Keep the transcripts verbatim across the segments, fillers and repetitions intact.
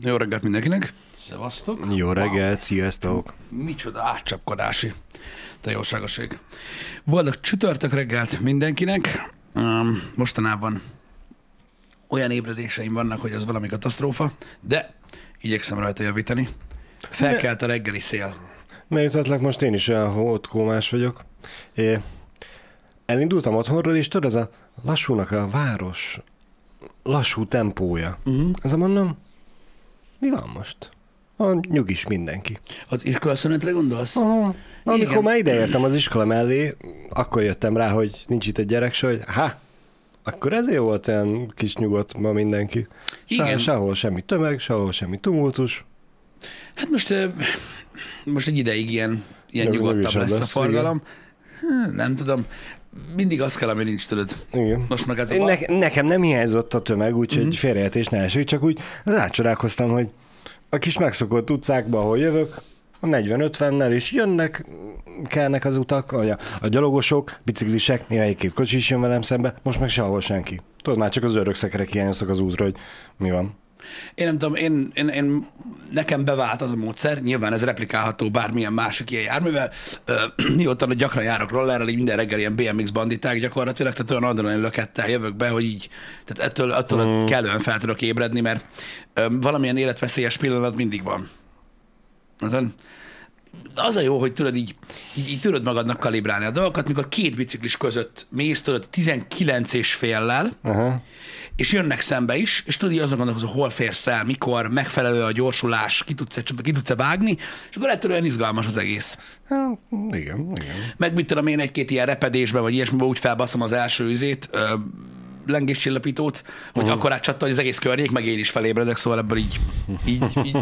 Jó reggelt mindenkinek! Szevasztok! Jó reggelt, sziasztok! Micsoda átcsapkodási jóságoség. Boldog csütörtök reggelt mindenkinek. Um, mostanában olyan ébredéseim vannak, hogy az valami katasztrófa, de igyekszem rajta javítani. Felkelt a reggeli szél. Megjutattlak, most én is olyan hótkómás vagyok. É, elindultam otthonról, és tudod, az a lassúnak a város lassú tempója. Uh-huh. Ez a mondom, mi van most? A nyugis mindenki. Az iskolaszünetre gondolsz? Aha. Amikor igen. Már ideértem az iskola mellé, akkor jöttem rá, hogy nincs itt egy gyerek se, hogy ha, akkor ezért volt olyan kis nyugodt ma mindenki. Igen. Sehol semmi tömeg, sehol semmi tumultus. Hát most, most egy ideig ilyen, ilyen nyugodtabb lesz, lesz a forgalom. Igen. Nem tudom. Mindig az kell, ami nincs tőled. Igen. Most meg ez a ne- nekem nem hiányzott a tömeg, úgyhogy uh-huh. félreértés ne esik, csak úgy rácsodálkoztam, hogy a kis megszokott utcákban, ahol jövök, a negyven-ötvennel is jönnek, kelnek az utak, a gyalogosok, biciklisek, néha egy-két kocsi is jön velem szembe, most meg sehol senki. Tudod, már csak az örökszekerek hiányoztak az útra, hogy mi van. Én nem tudom, én, én, én, nekem bevált az a módszer, nyilván ez replikálható bármilyen másik ilyen járművel, mióta gyakran járok rollerrel, így minden reggel ilyen bé em iksz banditák gyakorlatilag, tehát olyan adrenalin lökettel jövök be, hogy így, tehát ettől, attól mm. kellően fel tudok ébredni, mert ö, valamilyen életveszélyes pillanat mindig van. Hát, az a jó, hogy tudod így, így, így tudod magadnak kalibrálni a dolgokat, mikor két biciklis között mész, tudod, tizenkilenc és féllel, uh-huh. és jönnek szembe is, és tudod, így azon gondolkozol, hol férsz el, mikor, megfelelő a gyorsulás, ki tudsz-e, ki tudsz-e vágni, és akkor ettől olyan izgalmas az egész. Hát, igen, igen. Meg mit tudom én, egy-két ilyen repedésbe, vagy ilyesmibe úgy felbaszom az első üzét, ö, lengéscsillapítót, hogy uh-huh. akkor átcsatta, hogy az egész környék, meg én is felébredek, szóval ebből így, így, így,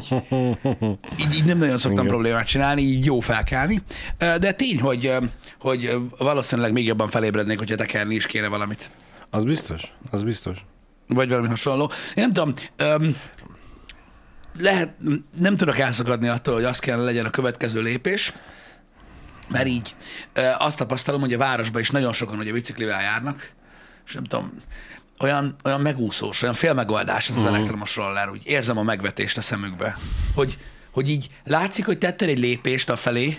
így, így nem nagyon szoktam igen. problémát csinálni, így jó felkelni. De tény, hogy, hogy valószínűleg még jobban felébrednék, hogyha tekerni is kéne valamit. Az biztos, az biztos. Vagy valami hasonló. Én nem tudom, öm, lehet, nem tudok elszakadni attól, hogy az kellene legyen a következő lépés, mert így ö, azt tapasztalom, hogy a városban is nagyon sokan ugye biciklivel járnak, és nem tudom, olyan, olyan megúszós, olyan félmegoldás ez az mm. elektromos roller, úgy érzem a megvetést a szemükbe, hogy, hogy így látszik, hogy tettél egy lépést afelé,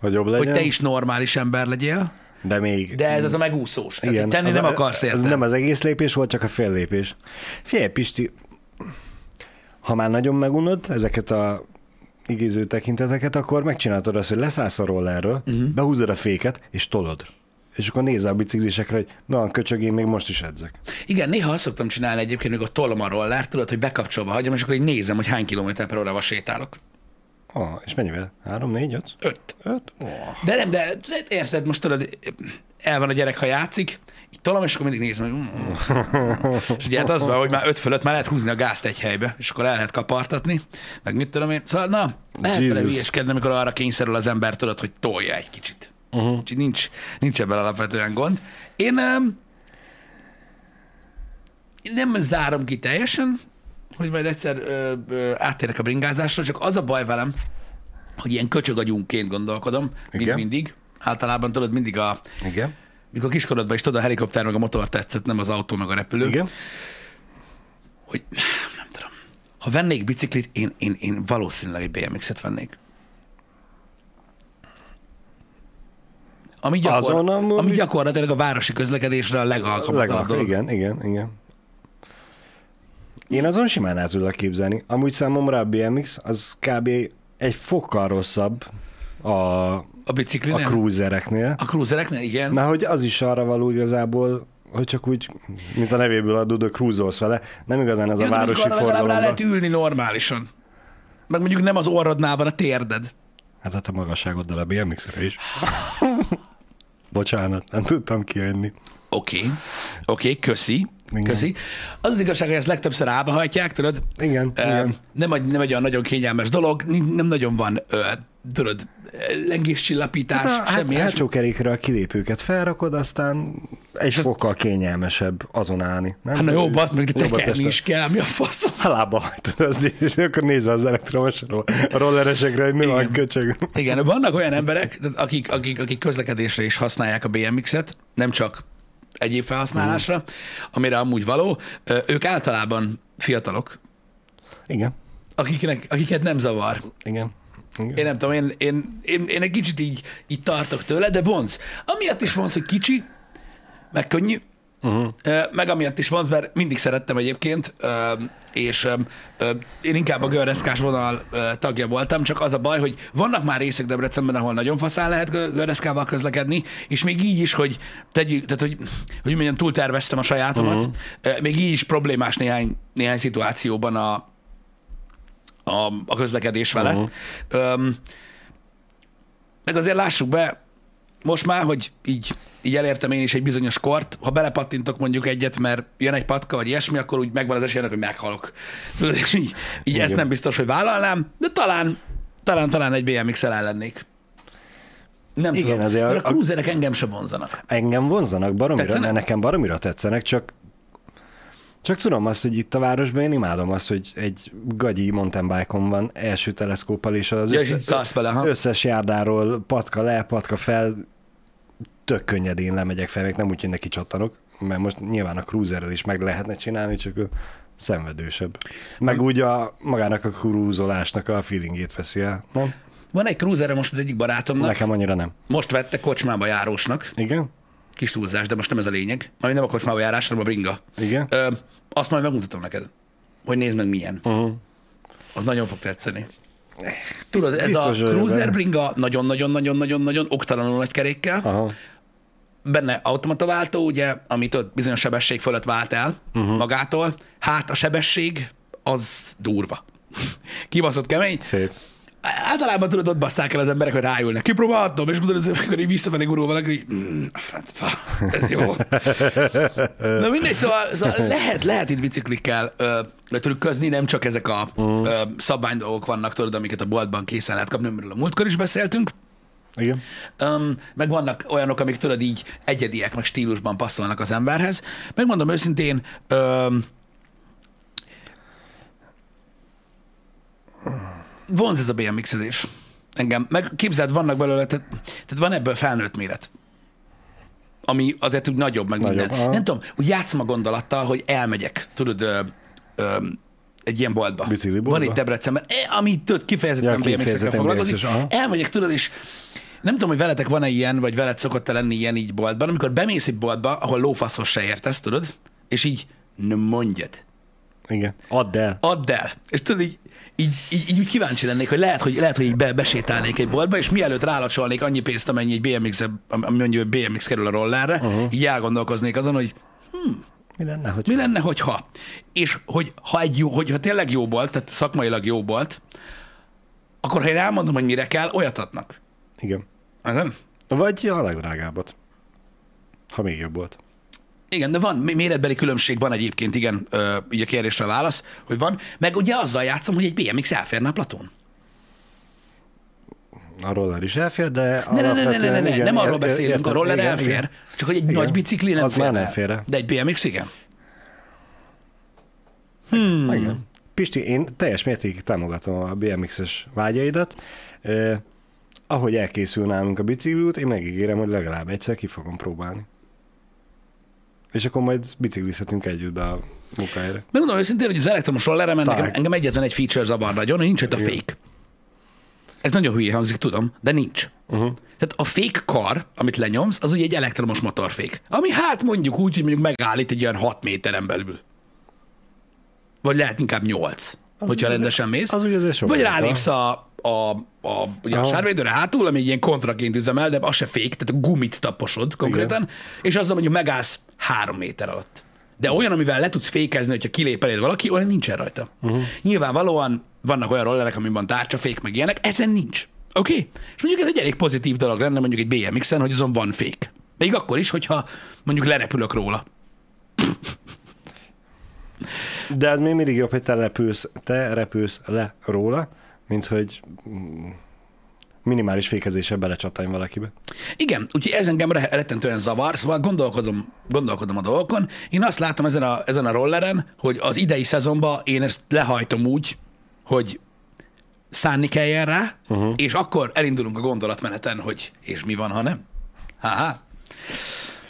hogy, jobb legyen, hogy te is normális ember legyél, de, még, de ez az a megúszós, igen, tehát tenni nem a, akarsz érte. Ez nem az egész lépés volt, csak a fél lépés. Figyelj, Pisti, ha már nagyon megunod ezeket a igéző tekinteteket, akkor megcsináltad azt, hogy leszállsz a rollerről, uh-huh. behúzod a féket, és tolod. És akkor nézze a biciklisekre, hogy na, köcsög, én még most is edzek. Igen, néha azt szoktam csinálni egyébként, még a tolom a rollert, tudod, hogy bekapcsolva hagyom, és akkor így nézem, hogy hány kilométer per órával sétálok. Ah, és mennyivel? Három, négy, öt? Öt. Öt? Oh. De nem, de, de érted, most tudod, el van a gyerek, ha játszik, így tolom, és akkor mindig nézem, hogy... és ugye hát az van, hogy már öt fölött már lehet húzni a gázt egy helybe, és akkor el lehet kapartatni, meg mit tudom én. Szóval na, lehet vele hülyeskedni, amikor arra kényszerül az ember, tudod, hogy tolja egy kicsit. Uh-huh. Úgyhogy nincs, nincs ebben alapvetően gond. Én, um, én nem zárom ki teljesen, hogy majd egyszer ö, ö, áttérek a bringázásra, csak az a baj velem, hogy ilyen köcsögagyúnként gondolkodom, mint mindig. Általában tudod, mindig a... Igen. Mikor kiskorodban is tudod, a helikopter meg a motor tetszett, nem az autó meg a repülő. Igen. Hogy nem tudom. Ha vennék biciklit, én, én, én valószínűleg egy bé em iksz-et vennék. Ami, gyakor, Azonnal, ami gyakorlatilag a városi közlekedésre a legalkalmatlanabb dolog. Igen, igen, igen. Én azon simán el tudok képzelni. Amúgy számomra a bé em iksz az kb. Egy fokkal rosszabb a, a, a cruisereknél. A cruisereknél, igen. Mert hogy az is arra való igazából, hogy csak úgy, mint a nevéből adódó, cruisolsz vele. Nem igazán az én a városi forgalomban. Legalább rá lehet ülni normálisan. Meg mondjuk nem az orrodnál van a térded. Hát hát a magasságoddal a bé em iksz-re is. Bocsánat, nem tudtam kijönni. Oké, okay. oké, okay, köszi. köszi. Az az igazság, hogy ezt legtöbbször álba hajtják, tudod? Igen, uh, igen. Nem, nem egy olyan nagyon kényelmes dolog, nem nagyon van, uh, tudod, lengéscsillapítás, hát semmi. Hát hátsó kerékre a kilépőket felrakod, aztán egy fokkal kényelmesebb azon állni. Nem? Hát na jó, azt meg tekerni is kell, mi a faszom. A lába hajtod azt, és akkor nézze az elektromos rolleresekre, hogy mi igen. van köcsög. Igen, vannak olyan emberek, akik, akik, akik közlekedésre is használják a bé em iksz-et, nem csak egyéb felhasználásra, amire amúgy való. Ők általában fiatalok. Igen. akiknek, akiket nem zavar. Igen. Igen. Én nem tudom, én, én, én, én egy kicsit így, így tartok tőle, de vonz. Amiatt is vonz, hogy kicsi, meg könnyű, uh-huh. meg amiatt is vonz, mert mindig szerettem egyébként, és én inkább a gördeszkás vonal tagja voltam, csak az a baj, hogy vannak már részek Debrecenben, ahol nagyon faszán lehet gördeszkával közlekedni, és még így is, hogy tegyük, tehát hogy, hogy mondjam, túlterveztem a sajátomat, uh-huh. még így is problémás néhány, néhány szituációban a A, a közlekedés vele. Uh-huh. Öm, meg azért lássuk be, most már, hogy így, így elértem én is egy bizonyos kort, ha belepattintok mondjuk egyet, mert jön egy patka, vagy ilyesmi, akkor úgy megvan az esélynek, hogy meghalok. így így ezt nem biztos, hogy vállalnám, de talán, talán, talán egy bé em iksz-el el lennék. Nem igen, tudom, azért mert a, a cruiserek engem sem vonzanak. Engem vonzanak, baromira, tetszenek? Nekem baromira tetszenek, csak Csak tudom azt, hogy itt a városban én imádom azt, hogy egy gagyi mountain bike-on van első teleszkóppal, és az ja, összes, bele, összes járdáról patka le, patka fel, tök könnyedén lemegyek fel, még nem úgy, hogy neki csattanok, mert most nyilván a cruiserrel is meg lehetne csinálni, csak szenvedősebb. Meg nem. Úgy a magának a cruisolásnak a feelingjét veszi el, nem? Van egy cruiserre most az egyik barátomnak. Nekem annyira nem. Most vette kocsmába járósnak. Igen? Kis túlzás, de most nem ez a lényeg. Majd nem a kocsmába járás, hanem a bringa. Igen. Ö, azt majd megmutatom neked, hogy nézd meg milyen. Uh-huh. Az nagyon fog tetszeni. Tudod, ez biztos a cruiser bringa nagyon-nagyon-nagyon-nagyon-nagyon oktalanul nagy kerékkel. Uh-huh. Benne automataváltó, ugye, amit ott bizonyos sebesség fölött vált el uh-huh. magától. Hát a sebesség az durva. Kibaszott kemény. Szép. Általában tudod, ott basszák el az emberek, hogy rájülnek. Kipróbálhatom, és gondolod, amikor így visszafelé gurul valaki, így, mm, ez jó. Na mindegy, szóval, szóval lehet, lehet itt biciklikkel trükközni, nem csak ezek a uh-huh. ö, szabvány dolgok vannak, tudod, amiket a boltban készen lehet kapni, amiről a múltkor is beszéltünk. Igen. Um, meg vannak olyanok, amik tudod így egyediek, meg stílusban passzolnak az emberhez. Megmondom őszintén, um, vonz ez a bé em iksz-ezés engem. Meg képzeld, vannak belőle, tehát, tehát van ebből felnőtt méret, ami azért úgy nagyobb, meg nagyobb, minden. Aha. Nem tudom, úgy játszom a gondolattal, hogy elmegyek, tudod, ö, ö, egy ilyen boltba. Van itt Debrecenben, ami tudod, kifejezetten ja, bé em iksz-ekkel foglalkozik. Elmegyek, tudod, és nem tudom, hogy veletek van-e ilyen, vagy veled szokott lenni ilyen így boltban, amikor bemész egy boltba, ahol lófaszhoz se értesz, tudod, és így, nem mondjad. Igen. Add el. Add el. És tudod, így, Így, így, így kíváncsi lennék, hogy lehet, hogy, lehet, hogy így be, besétálnék egy boltba, és mielőtt rálacsolnék annyi pénzt, amennyi egy bé em iksz, mondjuk bé em iksz kerül a rollerre, uh-huh. így elgondolkoznék azon, hogy hm, mi lenne, hogyha? Mi lenne, hogyha? És hogy, ha egy jó, hogyha tényleg jó volt, tehát szakmailag jó volt, akkor ha én elmondom, hogy mire kell, olyat adnak. Igen. Nem? Vagy a legdrágábbat, ha még jobb volt. Igen, de van, méretbeli különbség van egyébként, igen, ö, ugye a kérdésre a válasz, hogy van. Meg ugye azzal játszom, hogy egy bé em iksz elférne a platón. A roller is elfér, de... Ne, ne, ne, ne, ne, ne, igen, nem arról beszélünk, értem, a roller igen, elfér, igen, csak hogy egy igen, nagy bicikli nem fér, nem fér el, de egy bé em iksz igen. Hmm. Igen. Pisti, én teljes mértékig támogatom a bé em iksz-es vágyaidat. Eh, ahogy elkészül nálunk a bicikliút, én megígérem, hogy legalább egyszer ki fogom próbálni. És akkor majd biciklizhetünk együtt be a munkahelyre. Megmondom őszintén, hogy az elektromos rollerem engem, engem egyetlen egy feature zavar nagyon, nincs itt a fék. Ez nagyon hülye hangzik, tudom, de nincs. Uh-huh. Tehát a fék kar, amit lenyomsz, az ugye egy elektromos motorfék. Ami hát mondjuk úgy, hogy mondjuk megállít egy olyan hat méteren belül. Vagy lehet inkább nyolc, az hogyha rendesen mész. Az ugye az vagy rálépsz a, a, a, ugye a sárvédőre hátul, ami ilyen kontraként üzemel, de az se fék, tehát a gumit taposod konkrétan, igen. És azzal mondjuk megállsz három méter alatt. De olyan, amivel le tudsz fékezni, hogyha kilép eléd valaki, olyan nincsen rajta. Uh-huh. Nyilvánvalóan vannak olyan rollerek, amiben tárcsafék, meg ilyenek, ezen nincs. Oké? Okay? És mondjuk ez egy elég pozitív dolog lenne mondjuk egy bé em iksz-en, hogy azon van fék. Még akkor is, hogyha mondjuk lerepülök róla. De az még mindig jobb, hogy te repülsz, te repülsz le róla, mint hogy... minimális fékezéssel belecsatálni valakibe. Igen, úgyhogy ez engem rettentően zavar, szóval gondolkodom, gondolkodom a dolgokon. Én azt látom ezen a, ezen a rolleren, hogy az idei szezonban én ezt lehajtom úgy, hogy szánni kelljen rá, uh-huh. és akkor elindulunk a gondolatmeneten, hogy és mi van, ha nem? Há-há.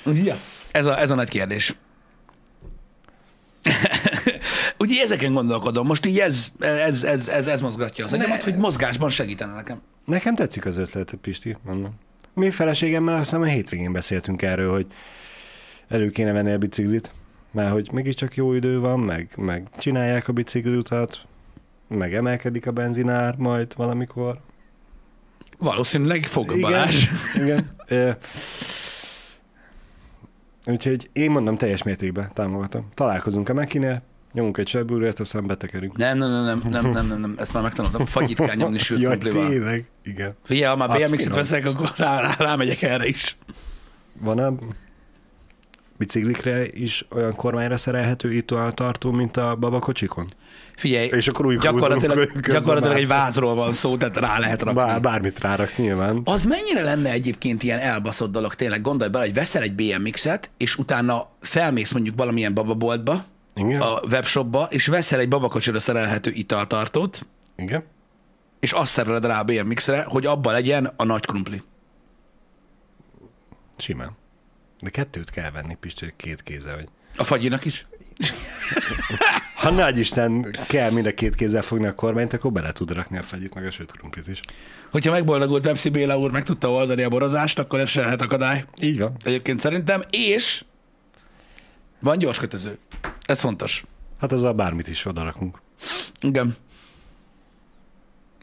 Úgyhogy ja, ez a, ez a nagy kérdés. Ugye ezeken gondolkodom, most így ez, ez, ez, ez, ez mozgatja az agyamat, hogy mozgásban segítene nekem. Nekem tetszik az ötlet, Pisti, mondom. Mi feleségemmel aztán a hétvégén beszéltünk erről, hogy elő kéne venni a biciklit, mert hogy mégiscsak jó idő van, meg, meg csinálják a bicikliutat, meg emelkedik a benzinár majd valamikor. Valószínűleg fog, Balázs. Igen. Igen. Úgyhogy én mondom, teljes mértékben támogatom. Találkozunk a Mekinél, nyomunk egy sebburgert, aztán betekerünk. Nem, nem, nem, nem, nem, nem, nem, ezt már megtanultam. Fagyit kell nyomni sült komplival. Jaj, tényleg, igen. Figyelj, ha már bé em iksz-et veszek, akkor rá, rá, rámegyek erre is. Van a biciklikre is olyan kormányra szerelhető ittoál tartó, mint a babakocsikon? Figyelj, és akkor úgy gyakorlatilag, gyakorlatilag egy vázról van szó, tehát rá lehet rakni. Bár, bármit ráraksz nyilván. Az mennyire lenne egyébként ilyen elbaszott dolog, tényleg gondolj bele, hogy veszel egy bé em iksz-et, és utána felmész mondjuk valamilyen bababoltba, igen, a webshopba, és veszel egy babakocsira szerelhető italtartót, igen, és azt szereled rá a bé em iksz-re, hogy abban legyen a nagy krumpli. Simán. De kettőt kell venni, Pisti, két kézzel, hogy... A fagyinak is? Ha nagy Isten kell mind a két kézzel fogni a kormányt, akkor bele tud rakni a fagyit, meg a sőt krumplit is. Hogyha megboldogult Pepsi Béla úr meg tudta oldani a borozást, akkor ez se lehet akadály. Így van. Egyébként szerintem, és van gyors kötöző. Ez fontos. Hát azzal bármit is odarakunk. Igen.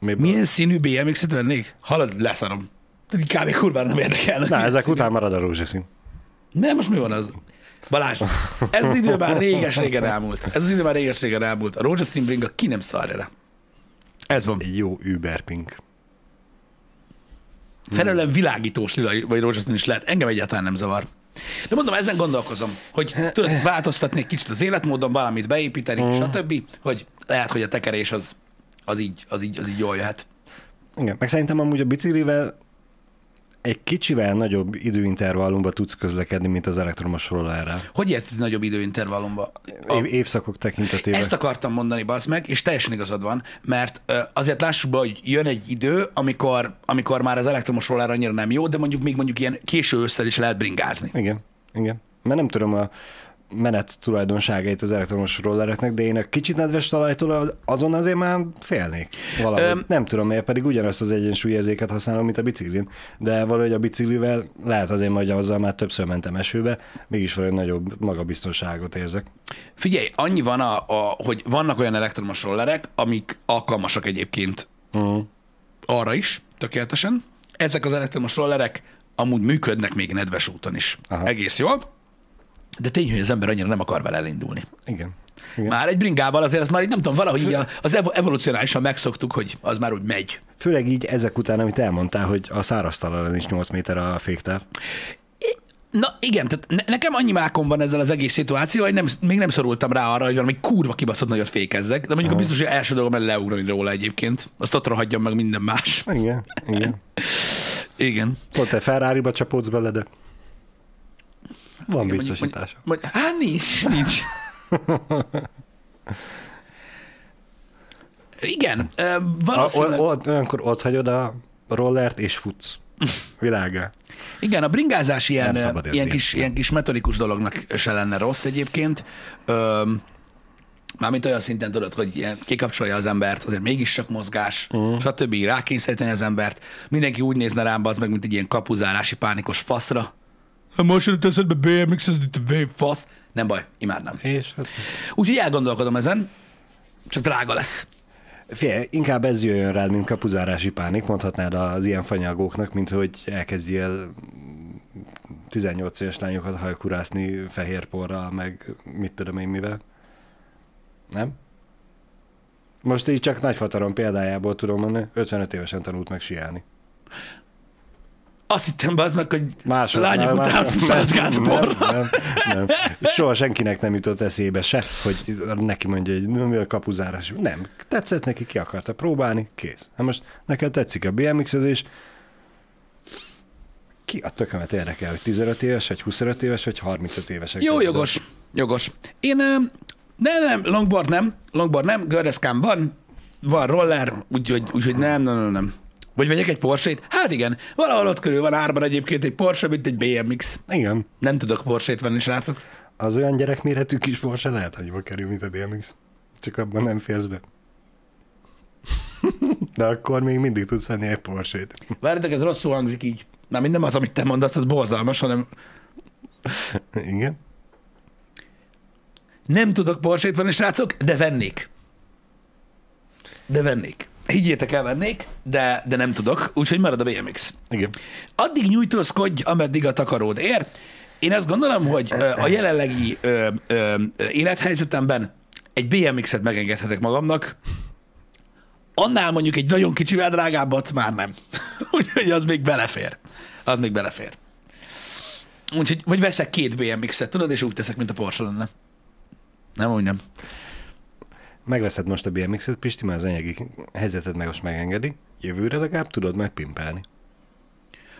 Miből? Milyen színű bé em iksz-et vennék? Halad, leszarom. Kb. Kurvára nem érdekelnek. Na, ezek színű után marad a rózsaszín. Nem, most mi van az? Balázs, ez az idő már réges-régen elmúlt. Ez az idő már réges-régen elmúlt. A rózsaszín bringa ki nem szarja le. Ez van. Egy jó überpink. Felőlem világítós lila vagy rózsaszín is lehet. Engem egyáltalán nem zavar. De mondom, ezen gondolkozom, hogy tudod, változtatnék kicsit az életmódon, valamit beépíteni, mm. stb., hogy lehet, hogy a tekerés az, az, így, az, így, az így jól jöhet. Igen, meg szerintem amúgy a biciklivel egy kicsivel nagyobb időintervallumba tudsz közlekedni, mint az elektromos rollárral. Hogy érted nagyobb időintervallumba? A... Év, évszakok tekintetében. Ezt akartam mondani, bassz meg, és teljesen igazad van, mert azért lássuk be, hogy jön egy idő, amikor, amikor már az elektromos rollár annyira nem jó, de mondjuk még mondjuk ilyen késő ősszel is lehet bringázni. Igen, igen. Mert nem tudom a menet tulajdonságait az elektromos rollereknek, de én a kicsit nedves talajtól azon azért már félnék valahogy. Öm, nem tudom, miért pedig ugyanazt az egyensúlyérzéket használom, mint a biciklin, de valahogy a biciklivel lehet azért, hogy azzal már többször mentem esőbe, mégis valahogy nagyobb magabiztonságot érzek. Figyelj, annyi van, a, a, hogy vannak olyan elektromos rollerek, amik alkalmasak egyébként uh-huh. arra is, tökéletesen. Ezek az elektromos rollerek amúgy működnek még nedves úton is. Aha. Egész jól. De tény, hogy az ember annyira nem akar vele elindulni. Igen. Igen. Már egy bringával azért, azt már így nem tudom, valahogy Fő... az ev- evolucionálisan megszoktuk, hogy az már úgy megy. Főleg így ezek után, amit elmondtál, hogy a száraztalon is nyolc méter a féktáv. Na igen, tehát ne- nekem annyi mákom van ezzel az egész szituáció, hogy nem, még nem szorultam rá arra, hogy valami kurva kibaszott nagyot fékezzek, de mondjuk uh-huh. biztos, hogy első dolgom el leugrani róla egyébként. Azt ott rohadjam meg minden más. Igen, igen. Igen. Pont te Ferrari-ba csapódsz bele, de... Van biztosítása. Hát nincs, nincs. Igen, valószínűleg... A, o, o, olyankor ott hagyod a rollert és futsz. Világá. Igen, a bringázás ilyen, ilyen, kis, ilyen kis metodikus dolognak se lenne rossz egyébként. Öm, mármint olyan szinten tudod, hogy kikapcsolja az embert, azért mégis csak mozgás, uh-huh. stb. Rákényszeríteni az embert. Mindenki úgy nézne rám, bazd meg, mint egy ilyen kapuzárási pánikos faszra. Most jön teszed be bé em iksz-ezni, te fasz. Nem baj, imádnám. Hát... Úgyhogy elgondolkodom ezen, csak drága lesz. Figyelj, inkább ez jöjjön rád, mint kapuzárási pánik, mondhatnád az ilyen fanyagóknak, mint hogy elkezdjél tizennyolc éves lányokat hajkurászni fehér porral, meg mit tudom én mivel. Nem? Most így csak Nagyfataron példájából tudom mondani, ötvenöt évesen tanult meg síelni. Azt hittem, bazd meg, hogy Másod, lányok nem, után feladgált borra. Nem, nem, nem. Soha senkinek nem jutott eszébe se, hogy neki mondja egy nem, kapuzárás. Nem, tetszett neki, ki akarta próbálni, kész. Hát most neked tetszik a bé em iksz-ezés. Ki a tökömet érdekel, hogy tizenöt éves, vagy huszonöt éves, vagy harmincöt évesek? Jó, között. jogos, jogos. Én nem, nem, longboard nem, longboard nem, gördeszkám van, van roller, úgyhogy úgy, nem, nem, nem, nem. Vagy vegyek egy Porsét? Hát igen, valahol ott körül van árban egyébként egy Porsche, mint egy bé em iksz. Igen. Nem tudok Porsét venni, srácok. Az olyan gyerekméretű kis Porsche lehet, hogy kerül, mint a bé em iksz. csak abban nem férsz be. De akkor még mindig tudsz venni egy Porsét. Várjátok, ez rosszul hangzik így. Na, mind nem az, amit te mondasz, az borzalmas, hanem... Igen? Nem tudok Porsét venni, srácok, de vennék. De vennék. Higgyétek el, vennék, de, de nem tudok, úgyhogy marad a bé em iksz. Igen. Addig nyújtózkodj, ameddig a takaród ér. Én azt gondolom, hogy a jelenlegi ö, ö, élethelyzetemben egy bé em iksz-et megengedhetek magamnak, annál mondjuk egy nagyon kicsivel drágábbat már nem. Úgyhogy az még belefér. Az még belefér. Úgyhogy, vagy veszek két bé em iksz-et, tudod, és úgy teszek, mint a Porsche lenne. Nem, úgy nem. Megveszed most a bé em iksz-et, Pisti, már az anyagi helyzeted meg most megengedi. Jövőre legalább tudod megpimpelni.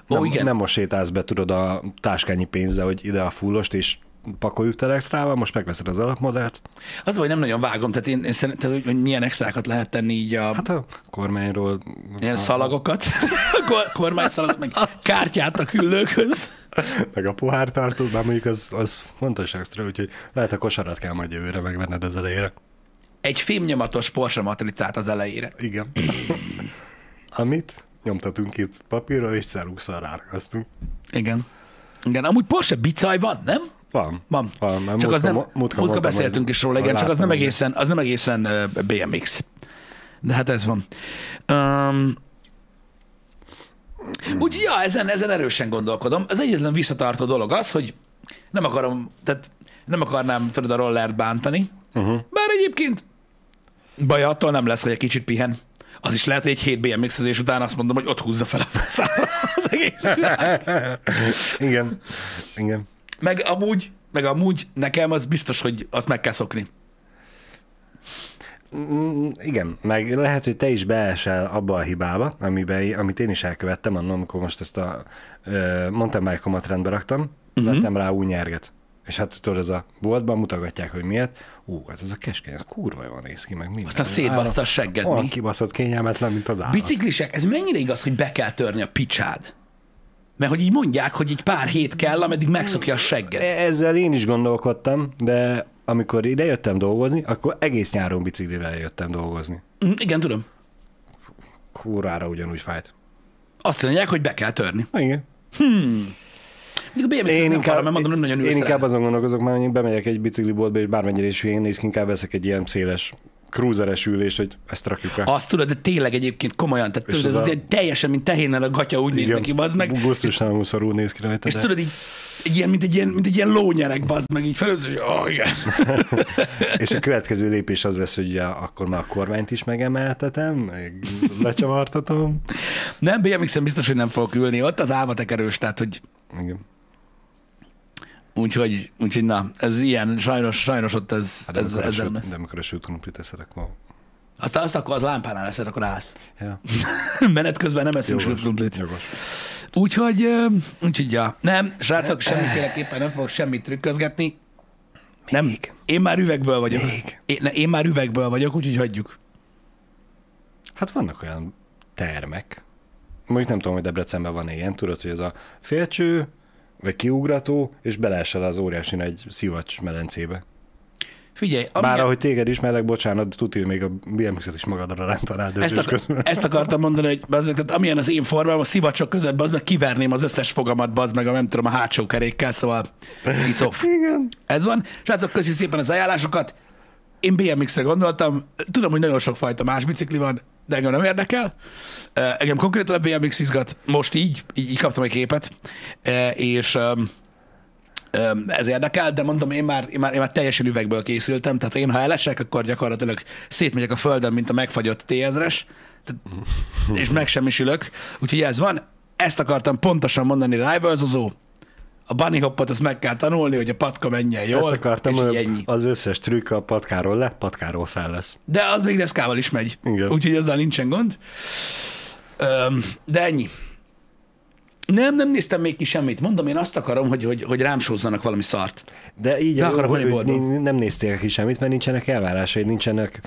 Ó, nem, igen. Nem most sétálsz be, tudod, a táskányi pénzzel, hogy ide a fullost, és pakoljuk te extrával, most megveszed az alapmodellt. Az, hogy nem nagyon vágom, tehát én, én szerintem, hogy milyen extrákat lehet tenni így a... Hát a kormányról... Ilyen a... szalagokat, a kormányszalagot, meg kártyát a küllőkhöz. Meg a pohártartót, már mondjuk az, az fontos extra, úgyhogy lehet a kosarat kell majd jövőre megvenned az elejére. Egy fémnyomatos Porsche matricát az elejére. Igen. Amit nyomtatunk itt papírra, és szerúkszal ráragasztunk. Igen. Igen, amúgy Porsche bicaj van, nem? Van. Van. van csak az nem, múltkor, múltkor mondtam, beszéltünk is róla, igen, csak az nem egészen, az nem egészen uh, bé em iksz. De hát ez van. Um, úgy, ja, ezen, ezen erősen gondolkodom. Az egyetlen visszatartó dolog az, hogy nem akarom, tehát nem akarnám, tudod, a rollert bántani, uh-huh. Bár egyébként baj attól nem lesz, hogy egy kicsit pihen. Az is lehet, hogy egy hét bé em iksz-ezés után azt mondom, hogy ott húzza fel a faszára az egész világ. Igen. Igen. Meg amúgy, meg amúgy nekem az biztos, hogy azt meg kell szokni. Mm, igen, meg lehet, hogy te is beesel abba a hibába, amiben, amit én is elkövettem annól, amikor most ezt a uh, mountain bike-omat rendbe raktam, uh-huh. Vettem rá új nyerget. És hát tudod, ez a boltban mutogatják, hogy miért. Ú, hát ez a keskeny, ez kurva jól néz ki, meg minden. Aztán szétbassza a segget, mi? Olyan kibaszott kényelmetlen, mint az állat. Biciklisek, ez mennyire igaz, hogy be kell törni a picsád? Mert hogy így mondják, hogy így pár hét kell, ameddig megszokja a segget. Ezzel én is gondolkodtam, de amikor ide jöttem dolgozni, akkor egész nyáron biciklivel jöttem dolgozni. Igen, tudom. Kurvára ugyanúgy fájt. Azt mondják, hogy be kell törni. Igen. Hmm. Én inkább, mondom, nem nagyon én inkább azon gondolkozok már, hogy bemegyek egy bicikliboltba, és bármennyire is hülyén néz ki, inkább veszek egy ilyen széles krúzeres ülést, hogy ezt rakjuk rá. Azt tudod, de tényleg egyébként komolyan, tehát tudod, ez az az a... teljesen, mint tehénnel a gatya úgy igen, néz neki, bazd meg. Gusztusálló szarul néz ki rajta. És de. Tudod, így, egy ilyen, mint, egy ilyen, mint egy ilyen lónyereg, bazd meg, így felősz, hogy oh, igen. És a következő lépés az lesz, hogy ja, akkor már a kormányt is megemeltetem, meg lecsavartatom. Nem, bé em iksz-en biztos, hogy nem fogok ülni, ott az álmatek erős, tehát, hogy... Igen. Úgyhogy, úgyhogy na, ez ilyen, sajnos, sajnos ott ez... Hát ez, ez nem lesz. De amikor a sőtrumplit eszerek ma. Aztán azt akkor az lámpánál eszed, akkor állsz. Ja. Menet közben nem eszünk sőtrumplit. Úgyhogy, úgyhogy ja. Nem, srácok, semmiféleképpen nem fogok semmit trükközgetni. Nem. Én már üvegből vagyok. Én, ne, én már üvegből vagyok, úgyhogy hagyjuk. Hát vannak olyan termek. Mondjuk nem tudom, hogy Debrecenben van ilyen, tudod, hogy ez a félcső, vagy kiugrató, és beleesel az óriási nagy szivacs medencébe. Figyelj, amilyen... Bár ahogy téged ismerlek, bocsánat, tudj, még a bé em iksz-et is magadra rántanád döntős akar... közben. Ezt akartam mondani, hogy bazd, tehát amilyen az én formám, a szivacsok között, bazd meg, kiverném az összes fogamat, bazd meg, a nem tudom, a hátsó kerékkel, szóval it's off. Igen. Ez van. Srácok, köszi szépen az ajánlásokat. Én bé em iksz-re gondoltam, tudom, hogy nagyon sok fajta más bicikli van, de engem nem érdekel. Uh, engem konkrétan a bé em iksz izgat. Most így, így, így kaptam egy képet, uh, és um, um, ez érdekel, de mondom, én már, én, már, én már teljesen üvegből készültem, tehát én ha elesek, akkor gyakorlatilag szétmegyek a földön, mint a megfagyott té ezres, és megsemmisülök. Úgyhogy ez van. Ezt akartam pontosan mondani, rivalzozó. A bunny hoppot azt meg kell tanulni, hogy a patka menjen jól. Ezt akartam, az összes trükk a patkáról le, patkáról fel lesz. De az még deszkával is megy. Igen. Úgyhogy azzal nincsen gond. Öm, de ennyi. Nem, nem néztem még ki semmit. Mondom, én azt akarom, hogy, hogy, hogy rám sózzanak valami szart. De így, de akarom, hogy, hogy nem néztél ki semmit, mert nincsenek elvárásai, nincsenek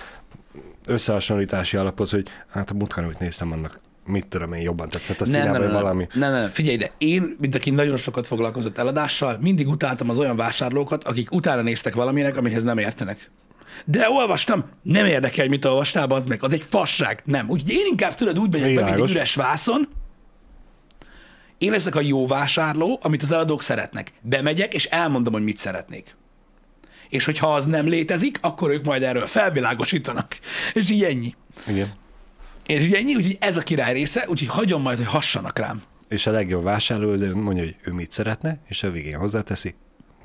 összehasonlítási alapot, hogy hát a mutkán, amit néztem, annak mit tudom én, jobban tetszett a színában, vagy valami. Nem, nem, nem, figyelj, de én, mint aki nagyon sokat foglalkozott eladással, mindig utáltam az olyan vásárlókat, akik utána néztek valaminek, amihez nem értenek. de olvastam, nem érdekel, hogy mit olvastál, az meg, az egy fasság, nem. Úgyhogy én inkább tudod úgy megyek be, mint egy üres vászon, én leszek a jó vásárló, amit az eladók szeretnek. Bemegyek, és elmondom, hogy mit szeretnék. És hogyha az nem létezik, akkor ők majd erről felvilágosítanak. És így ennyi. Igen. És így ennyi, úgyhogy ez a király része, úgyhogy hagyom majd, hogy hassanak rám. És a legjobb vásárló mondja, hogy ő mit szeretne, és a végén hozzáteszi,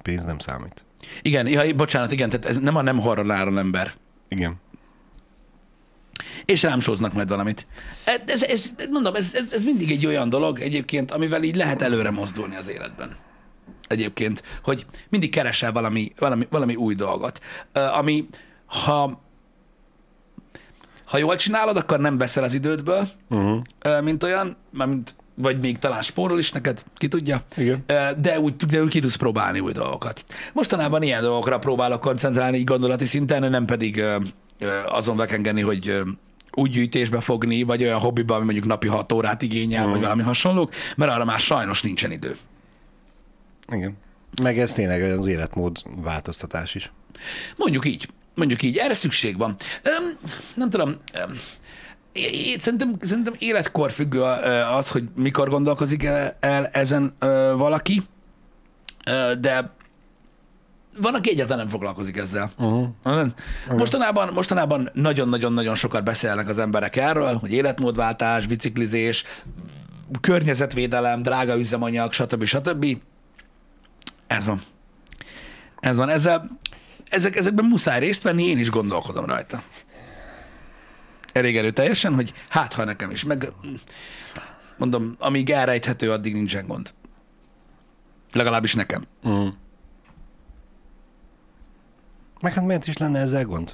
pénz nem számít. Igen, ja, bocsánat, igen, tehát ez nem a nem horror ember. Igen. És rámsóznak majd valamit. Ez, ez, mondom, ez, ez, ez mindig egy olyan dolog egyébként, amivel így lehet előre mozdulni az életben. Egyébként, hogy mindig keresel valami, valami, valami új dolgot, ami ha, ha jól csinálod, akkor nem veszel az idődből, uh-huh. mint olyan, mint, vagy még talán spórol is neked, ki tudja, de úgy, de úgy ki tudsz próbálni új dolgokat. Mostanában ilyen dolgokra próbálok koncentrálni gondolati szinten, nem pedig azon vekengeni, hogy úgy gyűjtésbe fogni, vagy olyan hobbiba, ami mondjuk napi hat órát igényel, uh-huh. vagy valami hasonlók, mert arra már sajnos nincsen idő. Igen. Meg ez tényleg az életmód változtatás is. Mondjuk így. Mondjuk így. Erre szükség van. Öm, nem tudom. Öm, é- szerintem, szerintem életkor függő az, hogy mikor gondolkozik el ezen ö, valaki, ö, de van, aki egyáltalán nem foglalkozik ezzel. Uh-huh. Mostanában, mostanában nagyon-nagyon-nagyon sokat beszélnek az emberek erről, hogy életmódváltás, biciklizés, környezetvédelem, drága üzemanyag, stb. Stb. Ez van. Ez van. Ezzel, ezek, ezekben muszáj részt venni, én is gondolkodom rajta. Elég erőteljesen, hogy hát, ha nekem is. Meg mondom, amíg elrejthető, addig nincsen gond. Legalábbis nekem. Mm. Meg hát miért is lenne ezzel gond?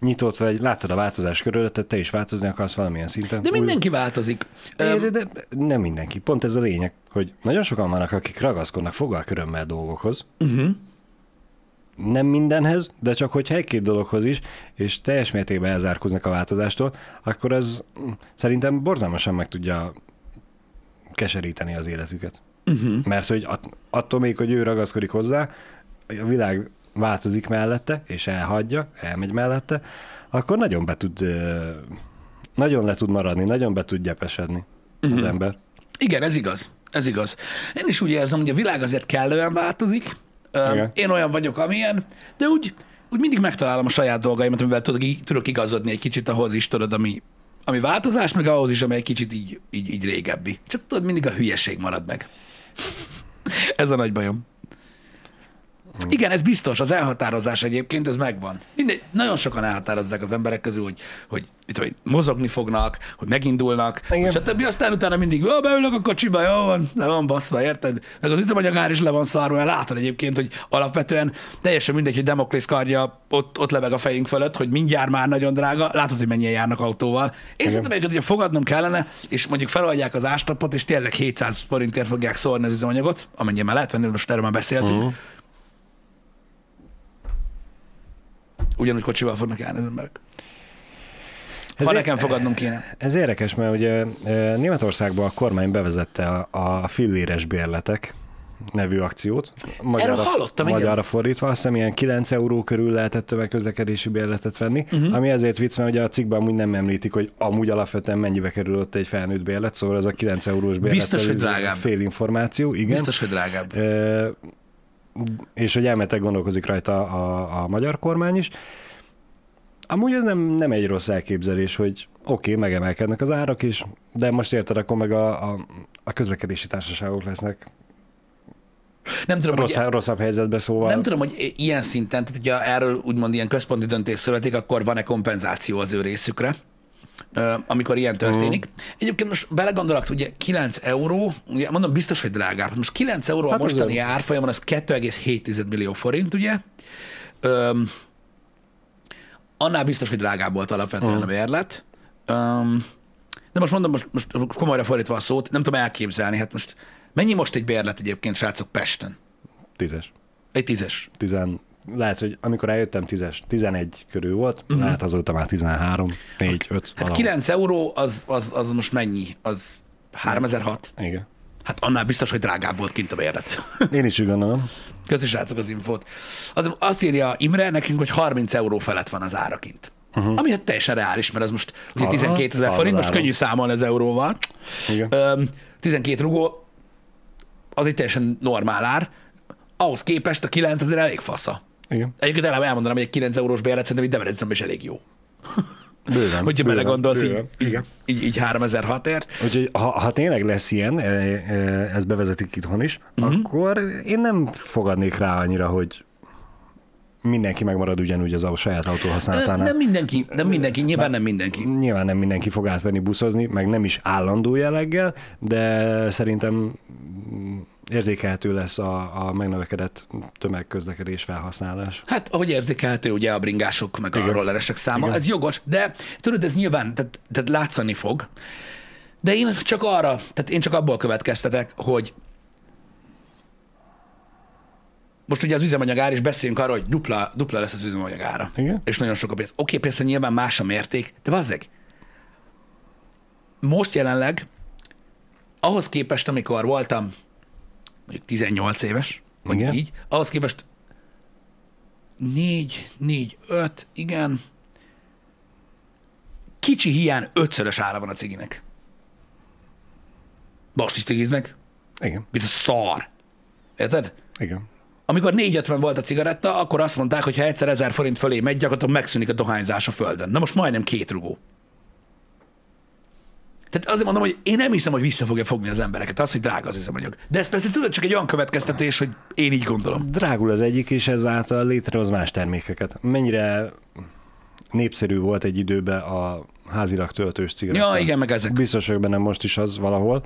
Nyitott vagy, látod a változás körülötted, te is változni akarsz valamilyen szinten. De mindenki úgy... változik. De, de, de nem mindenki. Pont ez a lényeg, hogy nagyon sokan vannak, akik ragaszkodnak fogalkörömmel dolgokhoz. Uh-huh. Nem mindenhez, de csak hogyha egy-két dologhoz is, és teljes mértékben elzárkóznak a változástól, akkor ez szerintem borzalmasan meg tudja keseríteni az életüket. Uh-huh. Mert hogy att- attól még, hogy ő ragaszkodik hozzá, a világ változik mellette, és elhagyja, elmegy mellette, akkor nagyon be tud, nagyon le tud maradni, nagyon be tud gyepesedni uh-huh. az ember. Igen, ez igaz. Ez igaz. Én is úgy érzem, hogy a világ azért kellően változik. Igen. Én olyan vagyok, amilyen, de úgy, úgy mindig megtalálom a saját dolgaimat, amivel tudok igazodni egy kicsit ahhoz is, tudod, ami, ami változás, meg ahhoz is, ami egy kicsit így, így, így régebbi. Csak tudod, mindig a hülyeség marad meg. Ez a nagy bajom. Mm. Igen, ez biztos, az elhatározás egyébként, ez megvan. Mindegy, nagyon sokan elhatározzák az emberek közül, hogy, hogy, hogy mozogni fognak, hogy megindulnak, és a többi aztán utána mindig, ó, beülök a kocsiba, jó van, le van baszva, érted? Meg az üzemanyagár is le van szarva, mert látod egyébként, hogy alapvetően teljesen mindegy, hogy Demoklész kardja ott, ott lebeg a fejünk fölött, hogy mindjárt már nagyon drága, látod, hogy mennyien járnak autóval. Én szerintem egyébként, hogyha fogadnom kellene, és mondjuk feloldják az ástapot, és tényleg hétszáz forintért fogják szórni az üzemanyagot, amennyire már lehet venni, most erről már beszéltünk. Mm. Ugyanúgy kocsival fognak járni az emberek. Ez ha nekem fogadnom kéne. Ez érdekes, mert ugye Németországban a kormány bevezette a, a filléres bérletek nevű akciót. Magyarra, magyarra fordítva, azt hiszem ilyen kilenc euró körül lehetett tömegközlekedési bérletet venni, uh-huh. ami ezért vicc, mert ugye a cikkben amúgy nem említik, hogy amúgy alapvetően mennyibe kerül ott egy felnőtt bérlet, szóval ez a kilenc eurós bérlet. Biztos, hogy drágább. Fél információ, igen. Biztos, hogy drágább. E- és hogy elmetek gondolkozik rajta a, a magyar kormány is. Amúgy ez nem, nem egy rossz elképzelés, hogy oké, okay, megemelkednek az árak is, de most érted, akkor meg a, a, a közlekedési társaságok lesznek nem tudom, rossz, hogy, rosszabb helyzetben, szóval. Nem tudom, hogy ilyen szinten, tehát ugye erről úgymond ilyen központi döntés születik, akkor van-e kompenzáció az ő részükre, amikor ilyen történik. Mm. Egyébként most belegondolok, ugye kilenc euró, ugye mondom, biztos, hogy drágább. Most kilenc euró hát a mostani azért... árfolyamon, az két egész hét millió forint, ugye? Öm, annál biztos, hogy drágább volt alapvetően mm. a bérlet. Öm, de most mondom, most, most komolyra fordítva a szót, nem tudom elképzelni, hát most mennyi most egy bérlet egyébként, srácok, Pesten? Tízes. Egy tízes. Tizen... Lehet, hogy amikor eljöttem, tízes, tizenegy körül volt, uh-huh. lehet azóta már tizenhárom, négy, öt. Hát valahol. kilenc euró, az, az, az most mennyi? Az háromezer-hat? Igen. Hát annál biztos, hogy drágább volt kint a bérlet. Én is úgy gondolom. Köszi srácok az infót. Az, azt írja Imre nekünk, hogy harminc euró felett van az ára kint. Uh-huh. Ami hát teljesen reális, mert az most ugye tizenkét ezer forint, most könnyű számolni az euróval. Igen. tizenkét rugó, az itt teljesen normál ár. Ahhoz képest a kilenc azért elég fasza. Igen. Egyébként elmondanám, hogy egy kilenc eurós bérlet szerintem itt Debrecenben is elég jó. Bőven, hogyha bőven, belegondolsz, bőven. Így, igen. így, így háromezer-hatért. Úgyhogy ha, ha tényleg lesz ilyen, ez bevezetik itthon is, uh-huh. akkor én nem fogadnék rá annyira, hogy mindenki megmarad ugyanúgy az a saját autóhasználatánál. Nem, nem mindenki, nem mindenki, nyilván nem mindenki. Nyilván nem mindenki fog átvenni buszozni, meg nem is állandó jelleggel, de szerintem érzékelhető lesz a, a megnövekedett tömegközlekedés felhasználás. Hát, ahogy érzékelhető ugye a bringások, meg igen. a rolleresek száma, igen. ez jogos, de tudod, ez nyilván, tehát, tehát látszani fog, de én csak arra, tehát én csak abból következtetek, hogy most ugye az üzemanyagár, és beszéljünk arra, hogy dupla, dupla lesz az üzemanyagára. Igen. És nagyon sok a pénz. Oké, persze nyilván más a mérték, de bazzeg. Most jelenleg ahhoz képest, amikor voltam mondjuk tizennyolc éves, vagy igen. így, ahhoz képest négy, négy, öt, igen, kicsi hiány ötszörös ára van a ciginek. Most is cigiznek? Igen. Mint a szar. Érted? Igen. Amikor négy ötven volt a cigaretta, akkor azt mondták, hogy ha egyszer ezer forint fölé megy, gyakorlatilag megszűnik a dohányzás a földön. Na most majdnem két rugó. Tehát azért mondom, hogy én nem hiszem, hogy vissza fogja fogni az embereket, az, hogy drága az üzemanyag. De ez persze tudod, csak egy olyan következtetés, hogy én így gondolom. Drágul az egyik, és ezáltal létrehoz más termékeket. Mennyire népszerű volt egy időben a házilag töltős cigaretta. Ja, igen, meg ezek. Biztos vagyok benne, most is az valahol.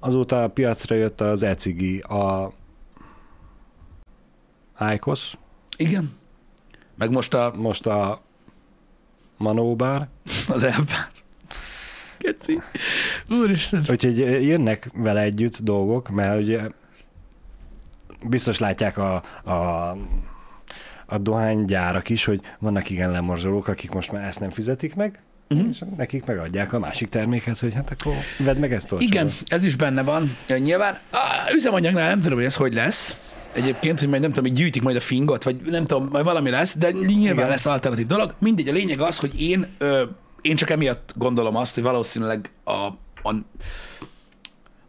Azóta a piacra jött az e-cigi, a Ájkosz. Igen. Meg most a... Most a Manóbár. Az elbár. Keci. Úristen. Úgyhogy jönnek vele együtt dolgok, mert ugye biztos látják a, a, a dohánygyárak is, hogy vannak igen lemorzsolók, akik most már ezt nem fizetik meg, uh-huh. és nekik megadják a másik terméket, hogy hát akkor vedd meg ezt olcsóan. Igen, ez is benne van. Nyilván a üzemanyagnál nem tudom, hogy ez hogy lesz. Egyébként, hogy majd nem tudom, hogy gyűjtik majd a fingot, vagy nem tudom, majd valami lesz, de nyilván igen. lesz alternatív dolog. Mindegy, a lényeg az, hogy én, ö, én csak emiatt gondolom azt, hogy valószínűleg a, a,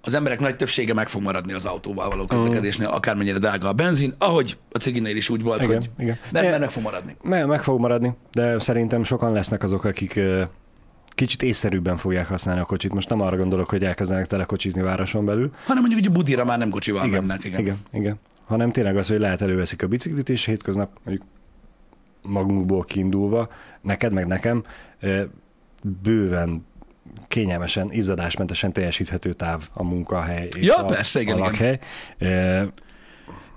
az emberek nagy többsége meg fog maradni az autóval való közlekedésnél, akármennyire drága a benzin, ahogy a ciginél is úgy volt, igen, hogy igen. Nem, mert meg fog maradni. Nem, meg fog maradni, de szerintem sokan lesznek azok, akik kicsit észszerűbben fogják használni a kocsit. Most nem arra gondolok, hogy elkezdenek telekocsizni városon belül. Hanem mondjuk, hogy a budira már nem kocsival igen, mennek. Igen, igen. igen. hanem tényleg az, hogy lehet előveszik a biciklit, és hétköznap mondjuk magunkból kiindulva, neked meg nekem, bőven, kényelmesen, izzadásmentesen teljesíthető táv a munkahely és ja, a, persze, igen, a lakhely. Igen.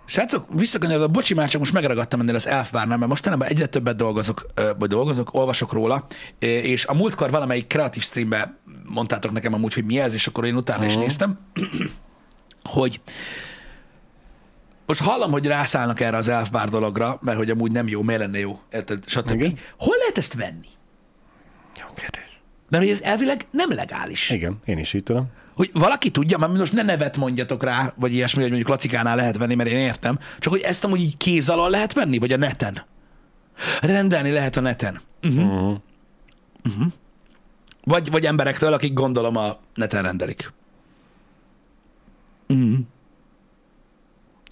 Srácok, visszakanyarod, a bocsi, már csak most megragadtam ennél az Elfbárnál, mert mostanában egyre többet dolgozok, vagy dolgozok, olvasok róla, és a múltkor valamelyik kreatív streamben mondtátok nekem amúgy, hogy mi ez, és akkor én utána uh-huh. is néztem, hogy most hallom, hogy rászállnak erre az Elfbár dologra, mert hogy amúgy nem jó, miért lenne jó, érted, stb. Hol lehet ezt venni? Jó kérdés. Mert hogy ez elvileg nem legális. Igen, én is így tudom. Hogy valaki tudja, mert most ne nevet mondjatok rá, vagy ilyesmi, hogy mondjuk Lacikánál lehet venni, mert én értem, csak hogy ezt amúgy így kéz alól lehet venni, vagy a neten. Rendelni lehet a neten. Uh-huh. Uh-huh. Uh-huh. Vagy, vagy emberektől, akik gondolom a neten rendelik. Uh-huh.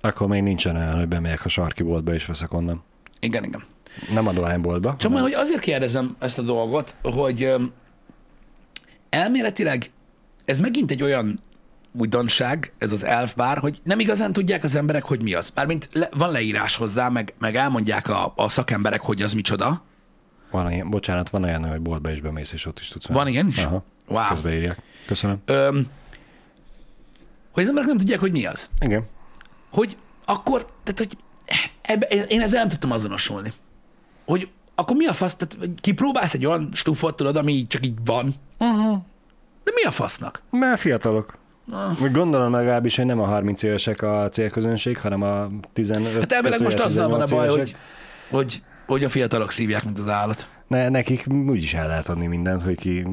Akkor még nincsen olyan, hogy bemegyek a sarki boltba és veszek onnan. Igen, igen. Nem a dohányboltba. Csak hanem... majd, hogy azért kérdezem ezt a dolgot, hogy elméletileg ez megint egy olyan újdonság, ez az Elfbár, hogy nem igazán tudják az emberek, hogy mi az. Mármint le, van leírás hozzá, meg, meg elmondják a, a szakemberek, hogy az micsoda. Van ilyen, bocsánat, van olyan, hogy boltba is bemész, és ott is tudsz. Van ilyen is? Aha. Wow. Közbeírják. Köszönöm. Öm, hogy az emberek nem tudják, hogy mi az. Igen. Hogy akkor, tehát, hogy ebbe, én ezzel nem tudtam azonosulni. Hogy akkor mi a fasz, tehát kipróbálsz egy olyan stufot, tudod, ami csak így van. Uh-huh. De mi a fasznak? Mert fiatalok. Uh. Gondolom legalábbis, hogy nem a harminc évesek a célközönség, hanem a tizenöt évesek. Hát elvileg most azzal van a baj, hogy, hogy, hogy a fiatalok szívják, mint az állat. Ne, nekik úgyis el lehet adni mindent, hogy ki,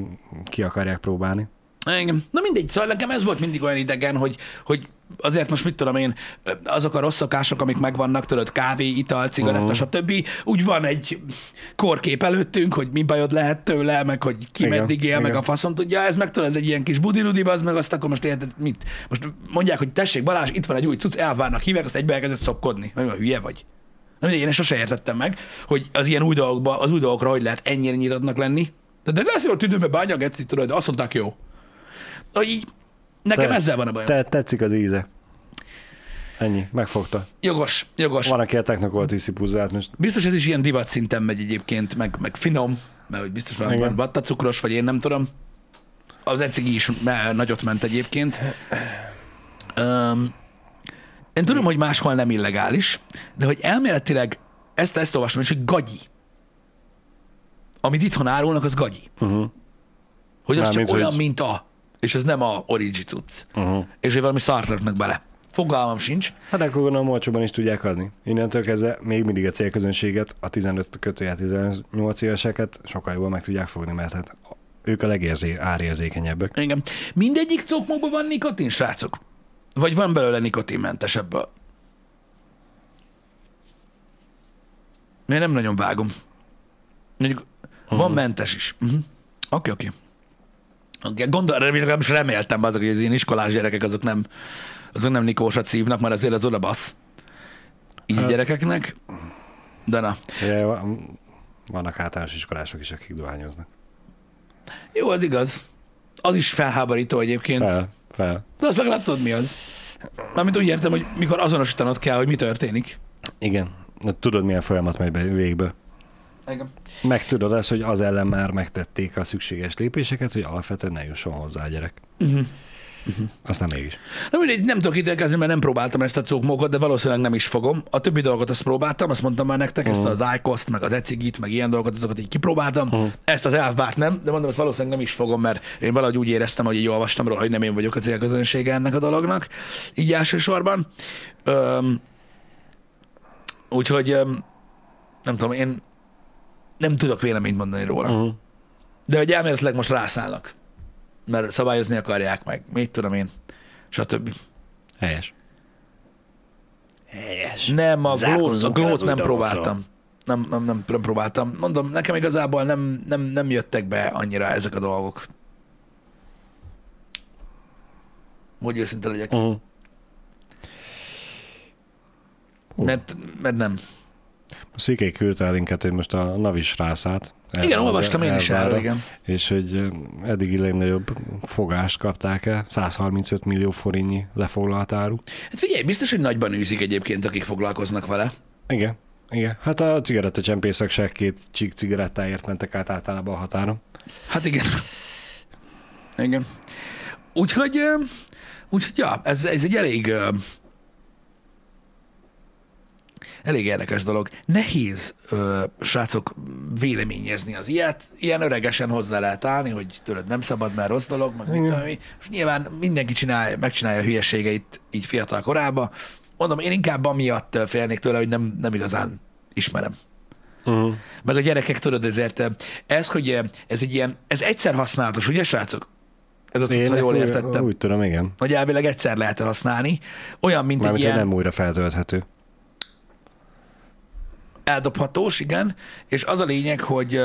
ki akarják próbálni. Engem. Na mindegy, szóval nekem ez volt mindig olyan idegen, hogy, hogy azért most mit tudom én, azok a rossz szokások, amik megvannak, tudod, kávé, ital, cigaretta, uh-huh. stb. Úgy van egy korkép előttünk, hogy mi bajod lehet tőle, meg hogy ki igen, meddig él, igen. meg a faszom tudja, ez meg tudod egy ilyen kis budirudiba, az meg azt akkor most érted, mit? Most mondják, hogy tessék Balázs, itt van egy új cucc, elvárnak hívek, azt egybe elkezdett szopkodni. Nem olyan hülye vagy. Nem, én sose értettem meg, hogy az ilyen új dolgokba, az új dolgokra hogy lehet ennyire nyitottnak lenni. De, de lesz jó tüdőbe bányageci, tudod, azt mondták jó. Hogy így, nekem te, ezzel van a bajom. Te, tetszik az íze. Ennyi, megfogta. Jogos, jogos. Van, aki a technokolt viszi puzzát most. Biztos ez is ilyen divat szinten megy egyébként, meg, meg finom, mert hogy biztos van batta cukros, vagy én nem tudom. Az ecigi is nagyot ment egyébként. Um, én tudom, hogy máshol nem illegális, de hogy elméletileg ezt, ezt olvastam is, hogy gagyi. Amit itthon árulnak, az gagyi. Uh-huh. Hogy az Már csak mint olyan, hogy... mint a... és ez nem a origi cucc. Uh-huh. És hogy valami szart raknak bele. Fogalmam sincs. Hát akkor gondolom, olcsóban is tudják adni. Innentől kezdve még mindig a célközönséget, a tizenöt kötőjel tizennyolc éveseket sokkal jól meg tudják fogni, mert hát ők a legérzé, árérzékenyebbek. Igen. Mindegyik cokmokban van nikotin, srácok? Vagy van belőle nikotinmentes ebből? Én nem nagyon vágom. Mondjuk, uh-huh. Van mentes is. Oké, uh-huh. oké. Okay, okay. Gondolom, és reméltem azok, hogy az ilyen iskolás gyerekek azok nem, azok nem nikósat szívnak, mert azért az oda bassz. Így hát, gyerekeknek. De na. Ja, vannak általános iskolások is, akik dohányoznak. Jó, az igaz. Az is felháborító egyébként. Fel, fel. De azt legalább tudod, mi az. Mármint úgy értem, hogy mikor azonosítanod kell, hogy mi történik. Igen. De tudod, milyen folyamat megy be végbe. Engem. Megtudod azt, hogy az ellen már megtették a szükséges lépéseket, hogy alapvetően ne jusson hozzá a gyerek. Uh-huh. Uh-huh. Aztán mégis. Na, mindegy, nem tudok ítélkezni, mert nem próbáltam ezt a cokmokot, de valószínűleg nem is fogom. A többi dolgot azt próbáltam, azt mondtam már nektek, uh-huh. ezt az iQost, meg az ecigit, meg ilyen dolgokat, azokat így kipróbáltam. Uh-huh. Ezt az elfbárt nem, de mondom, ezt valószínűleg nem is fogom, mert én valahogy úgy éreztem, hogy így olvastam róla, hogy nem én vagyok a célközönsége ennek a dolognak, így elsősorban. Üm, úgyhogy üm, nem tudom, én nem tudok véleményt mondani róla. Uh-huh. De hogy elméletileg most rászállnak. Mert szabályozni akarják meg. Mit tudom én? Stb. Helyes. Helyes. Nem, a glót nem próbáltam. Nem, nem, nem, nem próbáltam. Mondom, nekem igazából nem, nem, nem jöttek be annyira ezek a dolgok. Hogy őszinte legyek. Uh-huh. Mert, mert nem. Sziké küldte el linket, hogy most a Navis rászállt. Igen, olvastam én is erről, igen. És hogy eddigi legnagyobb fogást kapták el, száz harmincöt millió forintnyi lefoglalt áru. Hát figyelj, biztos, hogy nagyban űzik egyébként, akik foglalkoznak vele. Igen, igen. Hát a cigarettacsempészek se két csík cigarettáért mentek át általában a határon. Hát igen. Igen. Úgyhogy, úgyhogy ja, ez, ez egy elég... Elég érdekes dolog. Nehéz, ö, srácok, véleményezni az ilyet. Ilyen öregesen hozzá lehet állni, hogy tőled nem szabad, mert rossz dolog, meg mit tudom mi. És nyilván mindenki csinál, megcsinálja a hülyeségeit így fiatal korában. Mondom, én inkább amiatt félnék tőle, hogy nem, nem igazán ismerem. Uh-huh. Meg a gyerekek, tudod, ezért ez, hogy ez egy ilyen, ez egyszer használatos, ugye, srácok? Ez az, hogy jól értettem. Úgy tudom, igen. Hogy elvileg egyszer lehet használni. Olyan, mint Mármint, egy ilyen... nem újra feltölthető. Eldobhatós, igen, és az a lényeg, hogy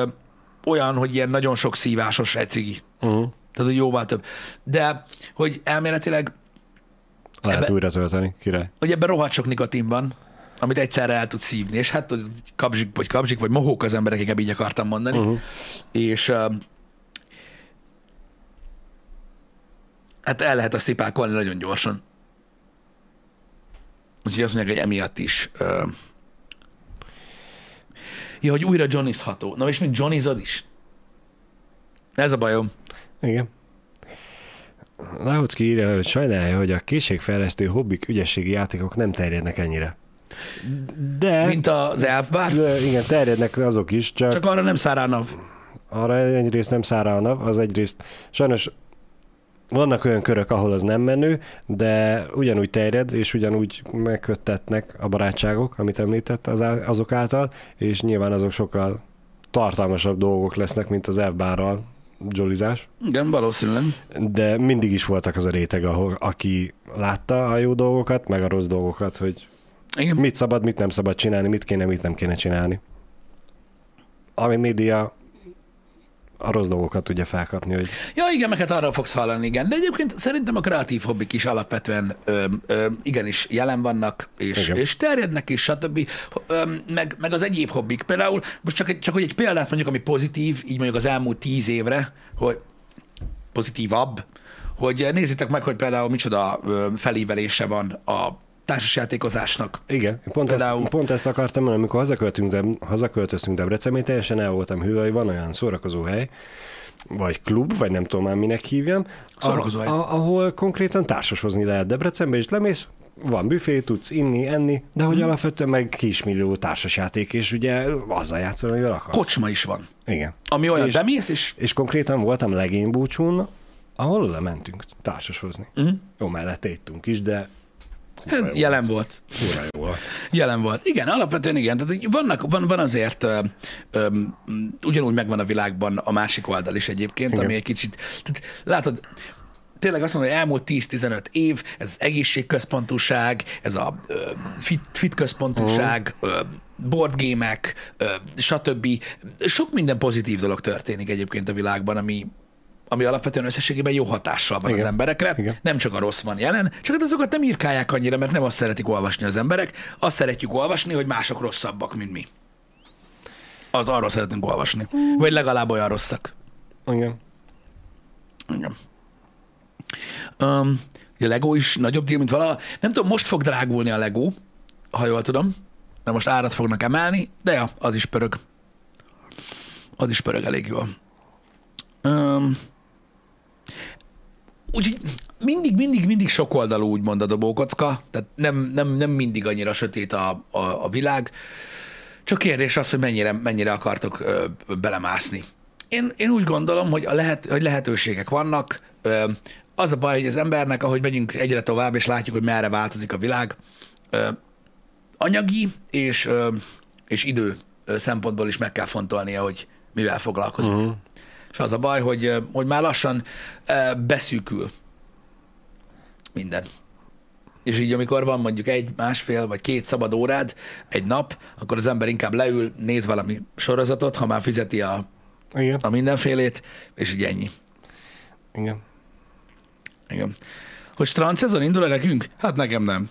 olyan, hogy ilyen nagyon sok szívásos ecigi. Uh-huh. Tehát, hogy jóval több. De, hogy elméletileg... Lehet ebbe, újra tölteni, király. Hogy ebben rohadt sok nikotin van, amit egyszerre el tud szívni, és hát kapzsik vagy kapzsik, vagy mohók az emberek, inkább így akartam mondani. Uh-huh. És hát el lehet a szipákolni nagyon gyorsan. Úgyhogy azt mondják, hogy emiatt is... Ja, hogy újra johnizható. Na és még johnizod is. Ez a bajom. Igen. Láhocki írja, hogy sajnálja, hogy a készségfejlesztő hobbik ügyességi játékok nem terjednek ennyire. De... Mint az elfbár? Igen, terjednek azok is, csak... Csak arra nem szárál NAV. Arra egyrészt nem szárál NAV, az egyrészt sajnos vannak olyan körök, ahol az nem menő, de ugyanúgy terjed, és ugyanúgy megköttetnek a barátságok, amit említett az, azok által, és nyilván azok sokkal tartalmasabb dolgok lesznek, mint az F-bárral jolizás. Igen, valószínűleg. De mindig is voltak az a réteg, ahol, aki látta a jó dolgokat, meg a rossz dolgokat, hogy igen, mit szabad, mit nem szabad csinálni, mit kéne, mit nem kéne csinálni. Ami média a rossz dolgokat tudja felkapni, hogy... Ja, igen, meg hát arra fogsz hallani, igen. De egyébként szerintem a kreatív hobbik is alapvetően ö, ö, igenis jelen vannak, és, és terjednek, és stb. Ö, meg, meg az egyéb hobbik. Például most csak, csak hogy egy példát mondjuk, ami pozitív, így mondjuk az elmúlt tíz évre, hogy pozitívabb, hogy nézzétek meg, hogy például micsoda felívelése van a társasjátékozásnak. Igen, pont, például... ezt, pont ezt akartam mondani, amikor hazaköltöztünk, hazaköltöztünk Debrecenbe, teljesen el voltam hűve, hogy van olyan szórakozó hely, vagy klub, vagy nem tudom már minek hívjam, ahol, ahol konkrétan társashozni lehet Debrecenbe, és lemész, van büfé, tudsz inni, enni, de hogy hmm. alapvetően meg kismillió társasjáték, és ugye azzal játszol, amivel akarsz. Kocsma is van. Igen. Ami olyan, és, bemész is. És konkrétan voltam legénybúcsún, ahol oda mentünk társashozni. Hmm. Jó, mellett éttünk is, de hát, jelen volt. volt. volt. Jelen volt. Igen, alapvetően igen. Tehát vannak, van, van azért, ö, ö, ugyanúgy megvan a világban a másik oldal is egyébként, igen, ami egy kicsit, tehát látod, tényleg azt mondom, hogy elmúlt tíz-tizenöt év, ez az egészségközpontúság, ez a ö, fit, fit központúság, uh-huh. ö, boardgémek, ö, stb. Sok minden pozitív dolog történik egyébként a világban, ami ami alapvetően összességében jó hatással van, igen, az emberekre. Igen. Nem csak a rossz van jelen, csak hát azokat nem írkálják annyira, mert nem azt szeretik olvasni az emberek, azt szeretjük olvasni, hogy mások rosszabbak, mint mi. Az arról szeretünk olvasni. Vagy legalább olyan rosszak. Igen. Igen. Um, a Lego is nagyobb díj, mint valaha. Nem tudom, most fog drágulni a Lego, ha jól tudom, mert most árat fognak emelni, de ja, az is pörög. Az is pörög elég jól. Um, Úgyhogy mindig, mindig, mindig sokoldalú úgymond a dobókocka, tehát nem, nem, nem mindig annyira sötét a, a, a világ. Csak kérdés az, hogy mennyire, mennyire akartok ö, belemászni. Én, én úgy gondolom, hogy, a lehet, hogy lehetőségek vannak. Ö, az a baj, hogy az embernek, ahogy megyünk egyre tovább, és látjuk, hogy merre változik a világ, ö, anyagi és, ö, és idő szempontból is meg kell fontolnia, hogy mivel foglalkozik. Uh-huh. És az a baj, hogy, hogy már lassan beszűkül minden. És így, amikor van mondjuk egy, másfél vagy két szabad órád egy nap, akkor az ember inkább leül, néz valami sorozatot, ha már fizeti a, a mindenfélét, és így ennyi. Igen. Igen. Hogy strandszezon indul-e nekünk? Hát nekem nem.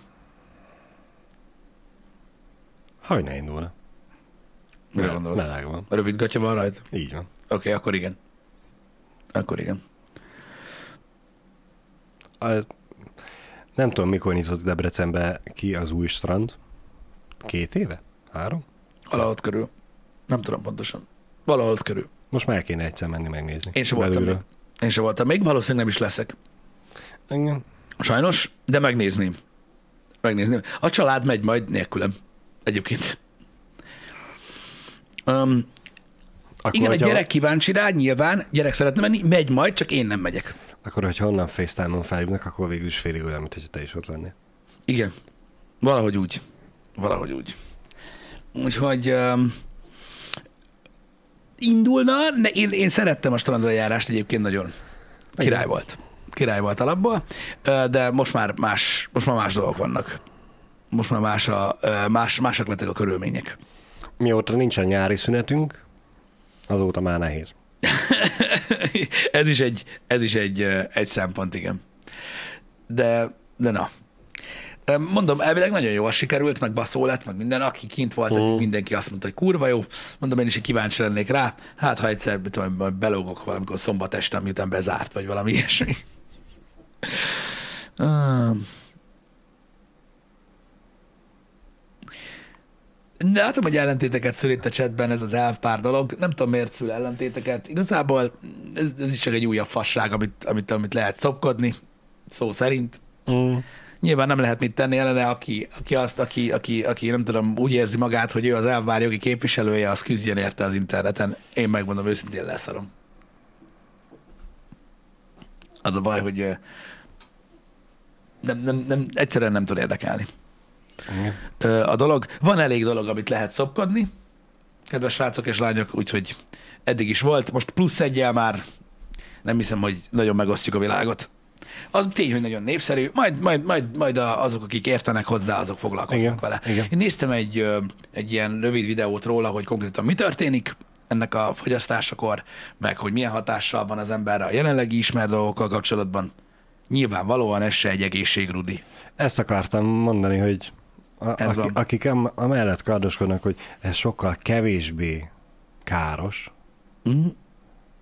Hogy ne indul-e? Mire gondolsz? Meleg van. Rövid gatya van rajta? Így van. Oké, okay, akkor igen. Akkor igen. A, nem tudom, mikor nyitott Debrecenbe ki az új strand. Két éve? Három? Valahol körül. Nem tudom pontosan. Valahol körül. Most már kéne egyszer menni megnézni. Én sem voltam még. Én sem voltam még. Valószínűleg nem is leszek. Engem. Sajnos, de megnézném. Megnézném. A család megy majd nélkülem. Egyébként. Um, Akkor, igen, a gyerek a... kíváncsi rá, nyilván, gyerek szeretne menni, megy majd, csak én nem megyek. Akkor, hogyha onnan FaceTime-on felhívnak, akkor végül is félig olyan, mint hogyha te is ott lennél. Igen, valahogy úgy. Valahogy úgy. Úgyhogy um, indulna, ne, én, én szerettem a strandra járást egyébként nagyon. Király igen. volt. Király volt alapból, de most már más, most már más dolgok vannak. Most már más a, más, másak lettek a körülmények. Mióta nincsen nyári szünetünk, azóta már nehéz. ez is, egy, ez is egy, egy szempont, igen. De, de na. Mondom, elvileg nagyon jól sikerült, meg baszó lett, meg minden, aki kint volt, mm. mindenki azt mondta, hogy kurva jó. Mondom, én is kíváncsi lennék rá. Hát, ha egyszer tudom, belógok valamikor szombat este, miután bezárt, vagy valami ilyesmi. um. De látom, hogy ellentéteket szül itt a chatben, ez az elfpár dolog. Nem tudom, miért szül ellentéteket. Igazából ez, ez is csak egy újabb fasság, amit, amit, amit lehet szopkodni, szó szerint. Mm. Nyilván nem lehet mit tenni ellene, aki, aki azt, aki, aki, aki nem tudom, úgy érzi magát, hogy ő az elvpár jogi képviselője, az küzdjen érte az interneten. Én megmondom őszintén, leszarom. Az a baj, hogy nem, nem, nem, egyszerűen nem tud érdekelni. Igen. A dolog. Van elég dolog, amit lehet szopkodni, kedves srácok és lányok, úgyhogy eddig is volt. Most plusz egyel már nem hiszem, hogy nagyon megosztjuk a világot. Az tény, hogy nagyon népszerű, majd, majd, majd, majd azok, akik értenek hozzá, azok foglalkoznak igen, vele. Igen. Én néztem egy, egy ilyen rövid videót róla, hogy konkrétan mi történik ennek a fogyasztásakor, meg hogy milyen hatással van az emberre a jelenlegi ismert dolgokkal kapcsolatban. Nyilvánvalóan ez se egy egészségrudi. Ezt akartam mondani, hogy a, a, akik amellett kardoskodnak, hogy ez sokkal kevésbé káros, mm.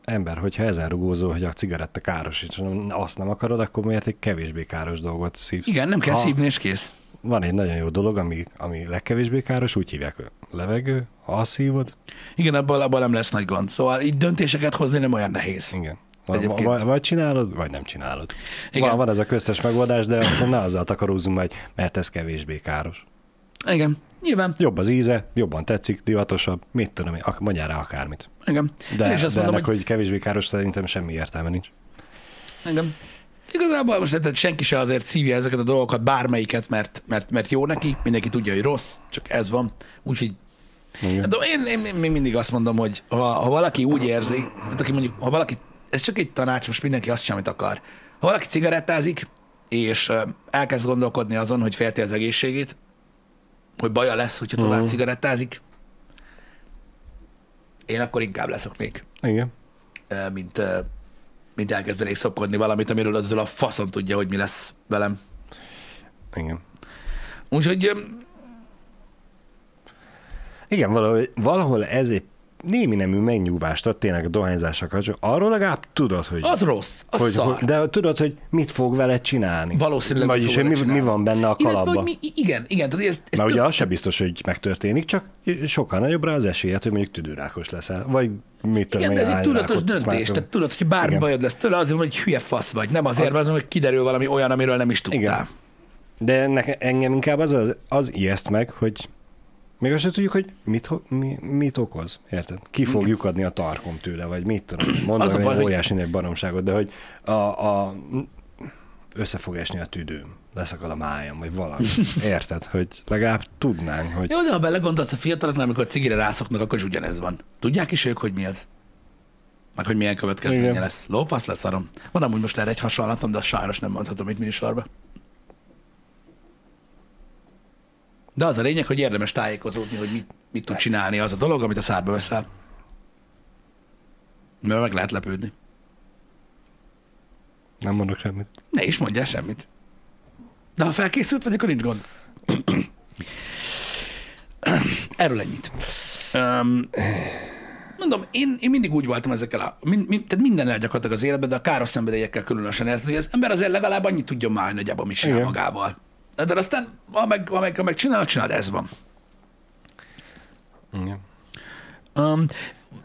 ember, hogyha ezen rugózol, hogy a cigaretta káros, és azt nem akarod, akkor miért egy kevésbé káros dolgot szívsz? Igen, nem kell ha szívni, és kész. Van egy nagyon jó dolog, ami, ami legkevésbé káros, úgy hívják, levegő, ha azt hívod. Igen, abban, abban nem lesz nagy gond. Szóval így döntéseket hozni nem olyan nehéz. Igen. Egyébként. Vagy csinálod, vagy nem csinálod. Van, van ez a köztes megoldás, de akkor ne azzal takarózzunk majd, mert ez kevésbé káros. Igen, nyilván. Jobb az íze, jobban tetszik, divatosabb, mit tudom én, mondjál rá akármit. Igen. De, én is azt de mondom, ennek, hogy... hogy kevésbé káros, szerintem semmi értelme nincs. Igen. Igazából most tehát senki se azért szívja ezeket a dolgokat, bármelyiket, mert, mert, mert jó neki, mindenki tudja, hogy rossz, csak ez van. Úgyhogy de én, én, én mindig azt mondom, hogy ha, ha valaki úgy érzi, tehát aki mondjuk, ha valaki ez csak egy tanács, most mindenki azt csinál, amit akar. Ha valaki cigarettázik, és elkezd gondolkodni azon, hogy félti az egészségét, hogy baja lesz, hogyha tovább mm. cigarettázik, én akkor inkább leszoknék. Igen. Mint, mint elkezdenék szopkodni valamit, amiről az a faszon tudja, hogy mi lesz velem. Igen. Úgyhogy... Igen, valahol, valahol ez egy némi nemű megnyugvást ad tényleg a dohányzással kapcsolatban. Arról legalább tudod, hogy... Az rossz, az hogy, szar. De tudod, hogy mit fog vele csinálni. Valószínűleg vagyis, hogy mi, mi van benne a kalapban. Mi, igen, igen. Tehát ez, ez mert ugye az sem biztos, hogy megtörténik, csak sokkal nagyobb rá az esélyed, hogy mondjuk tüdőrákos leszel. Vagy mit tudom, igen, de ez egy tudatos döntés. Tehát tudod, hogy bármi igen. bajod lesz tőle, azért hogy hülye fasz vagy. Nem azért, az... mert hogy kiderül valami olyan, amiről nem is tudtál. Igen. De ennek, engem inkább az, az, az ijeszt meg, hogy még azt tudjuk, hogy mit, mi, mit okoz, érted? Ki fog lyukadni a tarkom tőle, vagy mit tudom. Mondom, hogy óriási nagy baromságot, de hogy a, a, össze fog esni a tüdőm, leszakad a májam, vagy valami. Érted? Hogy legalább tudnánk, hogy... Jó, de ha belegondolsz a fiataloknál, amikor cigire rászoknak, akkor is ugyanez van. Tudják is ők, hogy mi ez? Meg hogy milyen következménye igen. lesz. Lófasz lesz arom. Van amúgy most erre egy hasonlatom, de sajnos nem mondhatom itt műsorba. De az a lényeg, hogy érdemes tájékozódni, hogy mit, mit tud csinálni az a dolog, amit a szárba veszel. Mert meg lehet lepődni. Nem mondok semmit. Ne is mondjál semmit. De ha felkészült vagy, akkor nincs gond. Erről ennyit. Um, mondom, én, én mindig úgy voltam ezekkel a... Mind, mind, tehát mindennel gyakorlatilag az életben, de a káros szenvedélyekkel különösen érted, hogy az ember azért legalább annyit tudjon már nagyjából, mi csinál magával. De aztán, ha meg, ha meg, ha meg csinálod, csináld, ez van. Igen. Um,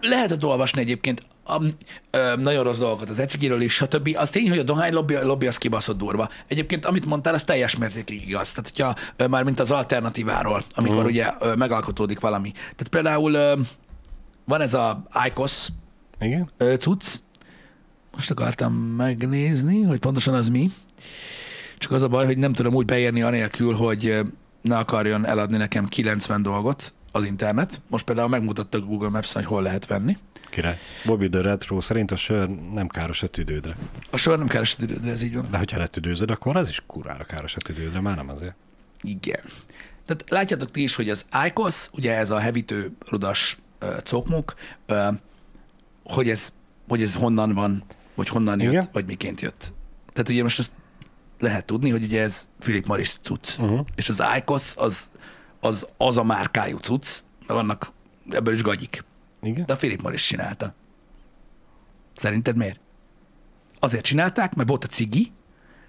lehetett olvasni egyébként um, um, nagyon rossz dolgokat az ecikiről és stb. Az tény, hogy a dohány lobby, lobby az kibaszott durva. Egyébként, amit mondtál, az teljes mértékig igaz. Tehát, hogyha már mint az alternatíváról, amikor hmm. ugye megalkotódik valami. Tehát például um, van ez a IQOS igen. cucc. Most akartam megnézni, hogy pontosan az mi. Csak az a baj, hogy nem tudom úgy beérni anélkül, hogy ne akarjon eladni nekem kilencven dolgot az internet. Most például megmutatta Google Maps-en, hogy hol lehet venni. Király. Bobby the Retro szerint a sör nem káros a tüdődre. A sör nem káros a tüdődre, ez így van. De hogyha letüdőzöd, akkor az is kurvára káros a tüdődre, már nem azért. Igen. Tehát látjátok ti is, hogy az IQOS, ugye ez a hevítő rudas uh, cokmok, uh, hogy, ez, hogy ez honnan van, vagy honnan jött, igen? vagy miként jött. Tehát ugye most azt lehet tudni, hogy ugye ez Philip Morris cucc. Uh-huh. És az IQOS az, az az a márkájú cucc, de vannak ebből is gagyik. Igen? De a Philip Morris csinálta. Szerinted miért? Azért csinálták, mert volt a cigi,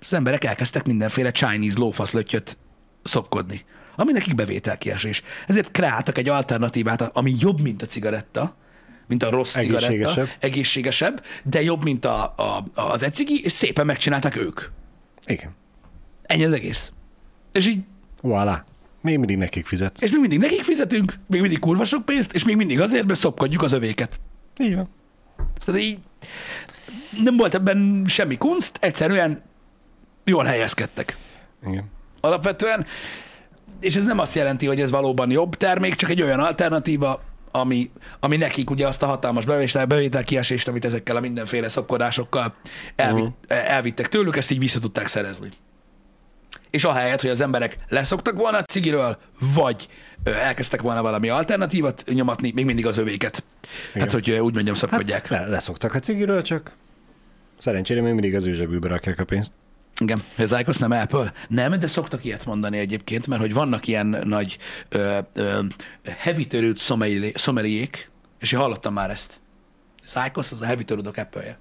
és az emberek elkezdtek mindenféle Chinese lófaszlöttyöt szopkodni, ami nekik bevételkiesés. Ezért kreáltak egy alternatívát, ami jobb, mint a cigaretta, mint a rossz cigaretta, egészségesebb, egészségesebb de jobb, mint a, a, az ecigi, és szépen megcsinálták ők. Igen. Ennyi az egész. És így... Voilà. Még mindig nekik fizet. És még mindig nekik fizetünk, még mindig kurva sok pénzt, és még mindig azért, mert szopkodjuk az övéket. Így van. Tehát így nem volt ebben semmi kunst, egyszerűen jól helyezkedtek. Igen. Alapvetően, és ez nem azt jelenti, hogy ez valóban jobb termék, csak egy olyan alternatíva, ami, ami nekik ugye azt a hatalmas bevétel kiesést, amit ezekkel a mindenféle szapkodásokkal elvitt, uh-huh. elvittek tőlük, ezt így vissza tudták szerezni. És ahelyett, hogy az emberek leszoktak volna a cigiről, vagy elkezdtek volna valami alternatívat nyomatni, még mindig az övéket. Igen. Hát, hogy úgy mondjam, szapkodják. Hát, leszoktak a cigiről, csak szerencsére még mindig az ő zsebükbe rakják a pénzt. Igen, az iQOS nem Apple. Nem, de szoktak ilyet mondani egyébként, mert hogy vannak ilyen nagy ö, ö, hevitörőd szomeliék, és én hallottam már ezt. Az iQOS az a hevitörődök Apple-je.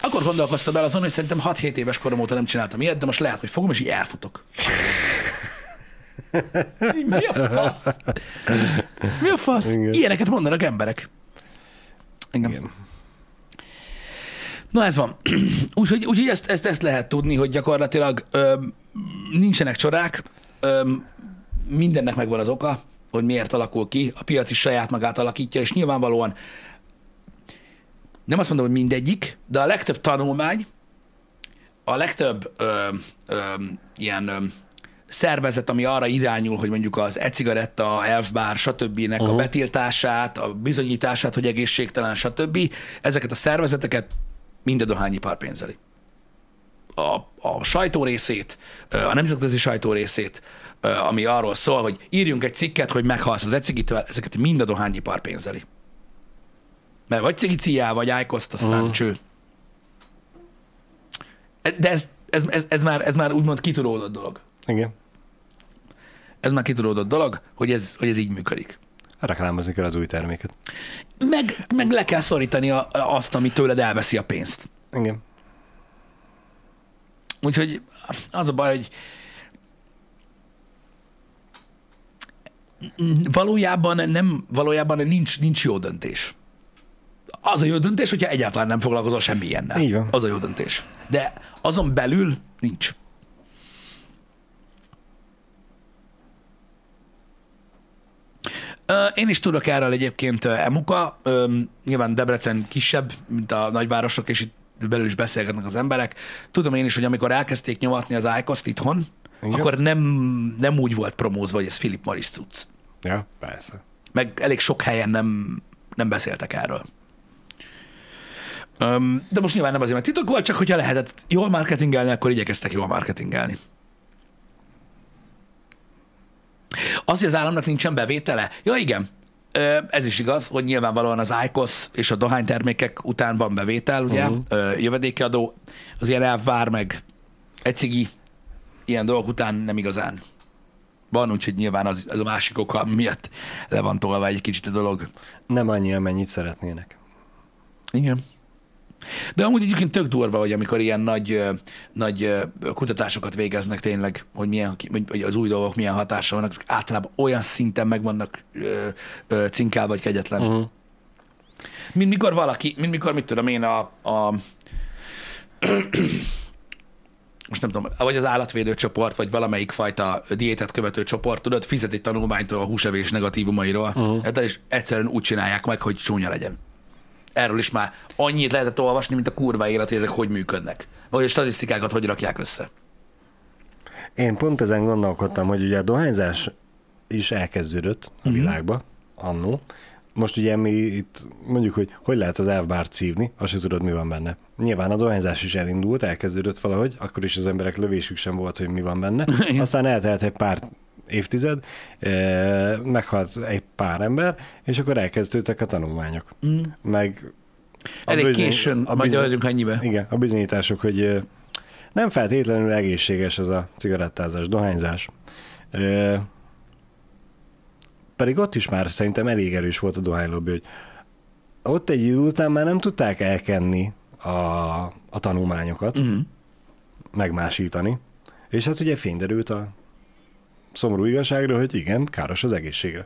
Akkor gondolkoztam el azon, hogy szerintem hat-hét éves korom óta nem csináltam ilyet, de most lehet, hogy fogom, és így elfutok. Mi a fasz? Mi a fasz? Igen. Ilyeneket mondanak emberek. Engem. Igen. Na ez van. Úgyhogy úgy, ezt, ezt, ezt lehet tudni, hogy gyakorlatilag öm, nincsenek csodák, öm, mindennek megvan az oka, hogy miért alakul ki, a piac is saját magát alakítja, és nyilvánvalóan nem azt mondom, hogy mindegyik, de a legtöbb tanulmány, a legtöbb öm, öm, ilyen öm, szervezet, ami arra irányul, hogy mondjuk az e-cigaretta, elfbár, stb.-nek uh-huh. a betiltását, a bizonyítását, hogy egészségtelen, stb. Ezeket a szervezeteket mind a dohányipar pénzeli. A, a sajtó részét, a nemzetközi sajtó részét, ami arról szól, hogy írjunk egy cikket, hogy meghalsz az e-cigitől, ezeket mind a dohányipar pénzeli. Mert vagy cigiciál, vagy iQOS-t, aztán uh-huh. cső. De ez, ez, ez, ez, már, ez már úgymond kitudódott dolog. Igen. Ez már kitudódott dolog, hogy ez, hogy ez így működik. Reklámozni kell az új terméket. Meg, meg le kell szorítani a, azt, ami tőled elveszi a pénzt. Igen. Úgyhogy az a baj, hogy valójában, nem, valójában nincs, nincs jó döntés. Az a jó döntés, hogyha egyáltalán nem foglalkozol semmi ilyennel. Így van. Az a jó döntés. De azon belül nincs. Én is tudok erről egyébként emuka, nyilván Debrecen kisebb, mint a nagyvárosok, és itt belül is beszélgetnek az emberek. Tudom én is, hogy amikor elkezdték nyomatni az iQOS-t itthon, igen. akkor nem, nem úgy volt promózva, hogy ez Philip Morris cucc. Ja, persze. Meg elég sok helyen nem, nem beszéltek erről. De most nyilván nem azért, mert titok volt, csak hogyha lehetett jól marketingelni, akkor igyekeztek jól marketingelni. Az, hogy az államnak nincsen bevétele? Ja, igen. Ez is igaz, hogy nyilvánvalóan az iQOS és a dohánytermékek után van bevétel, ugye? Uh-huh. Jövedéki adó, az ilyen elvvár, meg egy cigi, ilyen dolgok után nem igazán van, úgyhogy nyilván az, az a másik oka miatt le van tolva egy kicsit a dolog. Nem annyi, amennyit szeretnének. Igen. De amúgy egyébként tök durva, hogy amikor ilyen nagy, nagy kutatásokat végeznek tényleg, hogy, milyen, hogy az új dolgok milyen hatással vannak, általában olyan szinten meg vannak cinkálva, vagy kegyetlen. Uh-huh. Mint mikor valaki, mint mikor, mit tudom én, a, a most nem tudom, vagy az állatvédő csoport, vagy valamelyik fajta diétát követő csoport, tudod, fizet egy tanulmánytól a húsevés negatívumairól, uh-huh. és egyszerűen úgy csinálják meg, hogy csúnya legyen. Erről is már annyit lehetett olvasni, mint a kurva élet, hogy ezek hogy működnek. Vagy a statisztikákat hogy rakják össze. Én pont ezen gondolkodtam, hogy ugye a dohányzás is elkezdődött a mm-hmm. világba, annó. Most ugye mi itt mondjuk, hogy hogy lehet az elfbárt szívni, azt sem tudod, mi van benne. Nyilván a dohányzás is elindult, elkezdődött valahogy, akkor is az emberek lövésük sem volt, hogy mi van benne. Aztán eltelt egy pár évtized, eh, meghalt egy pár ember, és akkor elkezdődtek a tanulmányok. Mm. Meg a elég bizony, későn, a bizony, majd annyibe. Igen, a bizonyítások, hogy eh, nem feltétlenül egészséges az a cigarettázás, dohányzás. Eh, pedig ott is már szerintem elég erős volt a dohánylobbi, hogy ott egy idő után már nem tudták elkenni a, a tanulmányokat, mm. megmásítani, és hát ugye fényderült a szomorú igazságra, hogy igen, káros az egészségre.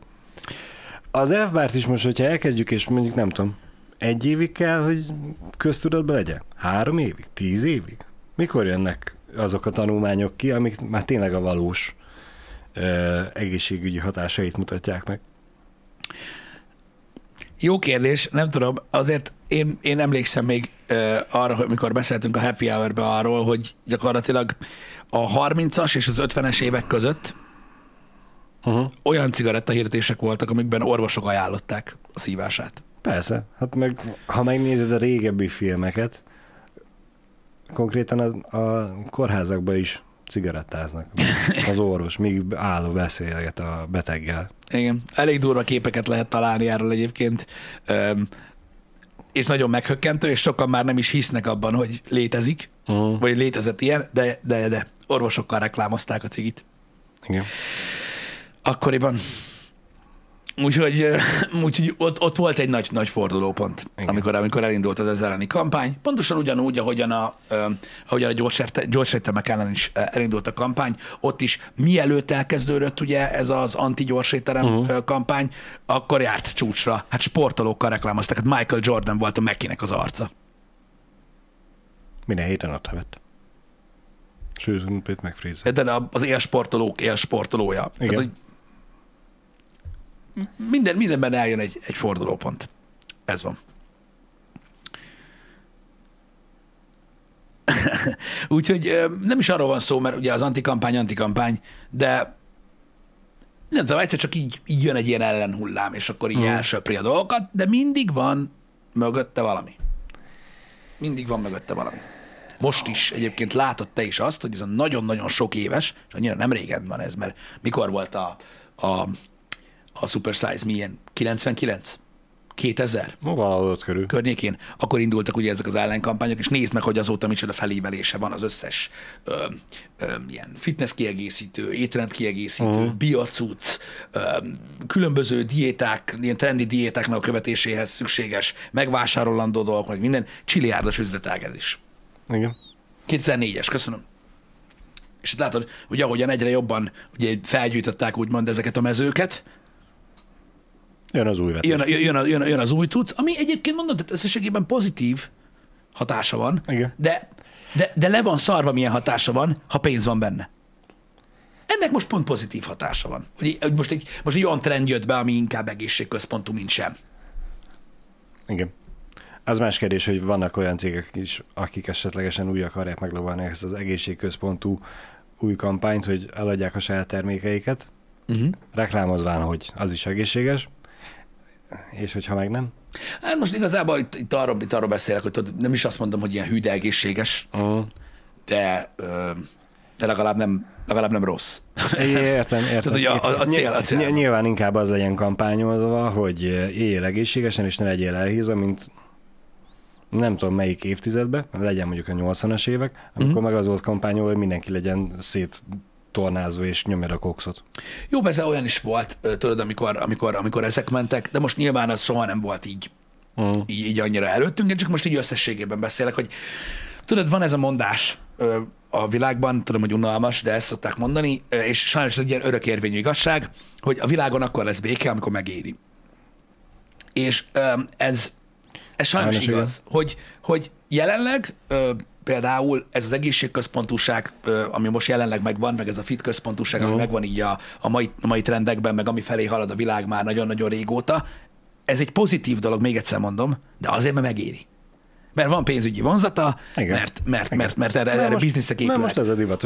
Az elfbárt is most, hogyha elkezdjük, és mondjuk nem tudom, egy évig kell, hogy köztudatban legyen? Három évig? Tíz évig? Mikor jönnek azok a tanulmányok ki, amik már tényleg a valós ö, egészségügyi hatásait mutatják meg? Jó kérdés, nem tudom. Azért én, én emlékszem még ö, arra, hogy mikor beszéltünk a Happy Hour-ben arról, hogy gyakorlatilag a harmincas és az ötvenes évek között uh-huh. olyan cigarettahirdetések voltak, amikben orvosok ajánlották a szívását. Persze, hát meg ha megnézed a régebbi filmeket, konkrétan a, a kórházakban is cigarettáznak az orvos, míg álló beszélget a beteggel. Igen, elég durva képeket lehet találni erről egyébként, Öm, és nagyon meghökkentő, és sokan már nem is hisznek abban, hogy létezik, uh-huh. vagy létezett ilyen, de, de, de orvosokkal reklámozták a cigit. Igen. Akkoriban. Úgyhogy, úgyhogy ott, ott volt egy nagy-nagy fordulópont, amikor, amikor elindult az ez elleni kampány. Pontosan ugyanúgy, ahogyan a, ahogyan a gyorsérte, gyorsétemek ellen is elindult a kampány, ott is mielőtt elkezdődött ugye ez az anti-gyorséterem uh-huh. kampány, akkor járt csúcsra. Hát sportolókkal reklámozták, hát Michael Jordan volt a Mackey-nek az arca. Minden héten ott vett. Sőt, megfrízzek. De az élsportolók élsportolója. Igen. Tehát, Minden, mindenben eljön egy, egy fordulópont. Ez van. Úgyhogy nem is arról van szó, mert ugye az antikampány, antikampány, de nem tudom, egyszer csak így, így jön egy ilyen ellenhullám, és akkor így hmm. elsöpri a dolgokat, de mindig van mögötte valami. Mindig van mögötte valami. Most is egyébként látod te is azt, hogy ez a nagyon-nagyon sok éves, és annyira nem régen van ez, mert mikor volt a... a a Super Size milyen? kilencvenkilenc? kétezer? Maga körül. Környékén. Akkor indultak ugye ezek az ellenkampányok, és nézd meg, hogy azóta micsoda felévelése van az összes ö, ö, ilyen fitness kiegészítő, étrend kiegészítő, uh-huh. biocuc, ö, különböző diéták, ilyen trendi diétáknak a követéséhez szükséges, megvásárolandó dolgok, meg minden. Csiliárdos üzletág ez is. Igen. kétezer-négyes, köszönöm. És itt látod, hogy ahogyan egyre jobban ugye felgyűjtötték úgymond ezeket a mezőket, Jön az új vetés. Jön, jön, jön, jön az új cucc, ami egyébként mondom, tehát összességében pozitív hatása van, de, de, de le van szarva, milyen hatása van, ha pénz van benne. Ennek most pont pozitív hatása van. Hogy most egy, most egy olyan trend jött be, ami inkább egészségközpontú, mint sem. Igen. Az más kérdés, hogy vannak olyan cégek is, akik esetlegesen úgy akarják megloválni ezt az egészségközpontú új kampányt, hogy eladják a saját termékeiket, uh-huh. reklámozván, hogy az is egészséges, és hogyha meg nem? Hát most igazából itt, itt, arról, itt arról beszélek, hogy tudod, nem is azt mondom, hogy ilyen hű, de egészséges, uh-huh. de, de legalább, nem, legalább nem rossz. Értem, értem. Tehát, a, a cél, a cél. Ny- nyilván inkább az legyen kampányolva, hogy éljél egészségesen, és ne legyél elhízva, mint nem tudom melyik évtizedben, legyen mondjuk a nyolcvanas évek, amikor uh-huh. meg az volt kampányolva, hogy mindenki legyen szét... tornázva és nyomjad a kokszot. Jó, persze olyan is volt, tudod, amikor, amikor, amikor ezek mentek, de most nyilván az soha nem volt így, uh. így, így annyira előttünk, én csak most így összességében beszélek, hogy tudod, van ez a mondás a világban, tudom, hogy unalmas, de ezt szokták mondani, és sajnos ez egy ilyen örökérvényű igazság, hogy a világon akkor lesz béke, amikor megéri. És ez, ez sajnos Állános igaz, hogy, hogy jelenleg például ez az egészségközpontúság, ami most jelenleg megvan, meg ez a fit központúság, ami mm. megvan így a, a, mai, a mai trendekben, meg ami felé halad a világ már nagyon-nagyon régóta, ez egy pozitív dolog, még egyszer mondom, de azért, mert megéri. Mert van pénzügyi vonzata, igen. mert, mert, igen. mert, mert erre, erre bizniszek épülnek.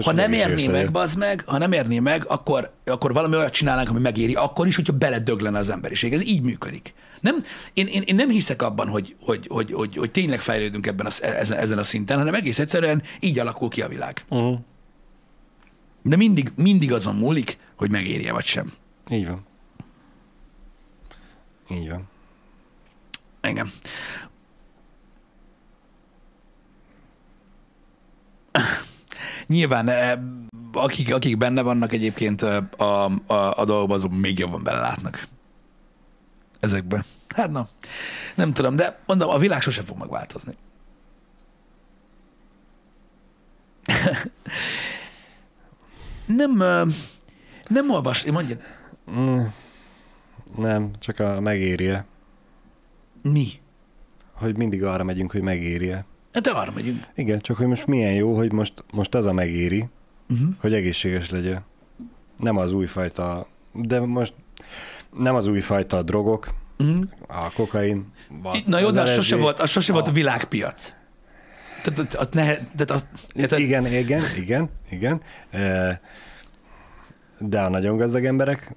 Ha nem érné meg, bazd meg, ha nem érné meg, akkor, akkor valami olyat csinálnánk, ami megéri, akkor is, hogyha beledöglen az emberiség. Ez így működik. Nem, én, én, én nem hiszek abban, hogy, hogy, hogy, hogy, hogy tényleg fejlődünk ebben a, ezen a szinten, hanem egész egyszerűen így alakul ki a világ. Uh-huh. De mindig, mindig azon múlik, hogy megéri-e vagy sem. Így van. Így van. Engem. Nyilván, akik, akik benne vannak egyébként a, a, a dolgokban, azok még jobban belelátnak ezekbe. Hát na, nem tudom, de mondom, a világ sosem fog megváltozni. nem, nem olvas, én mondjam. Nem, csak a megéri-e. Mi? Hogy mindig arra megyünk, hogy megéri-e. Hát arra megyünk. Igen, csak hogy most milyen jó, hogy most, most az a megéri, uh-huh. hogy egészséges legyen. Nem az újfajta, de most nem az újfajta a drogok, uh-huh. a kokain. A, na jó, de az sose volt, az sose a... volt a világpiac. Tehát az ne, tehát az, tehát... Igen, igen, igen, igen. De a nagyon gazdag emberek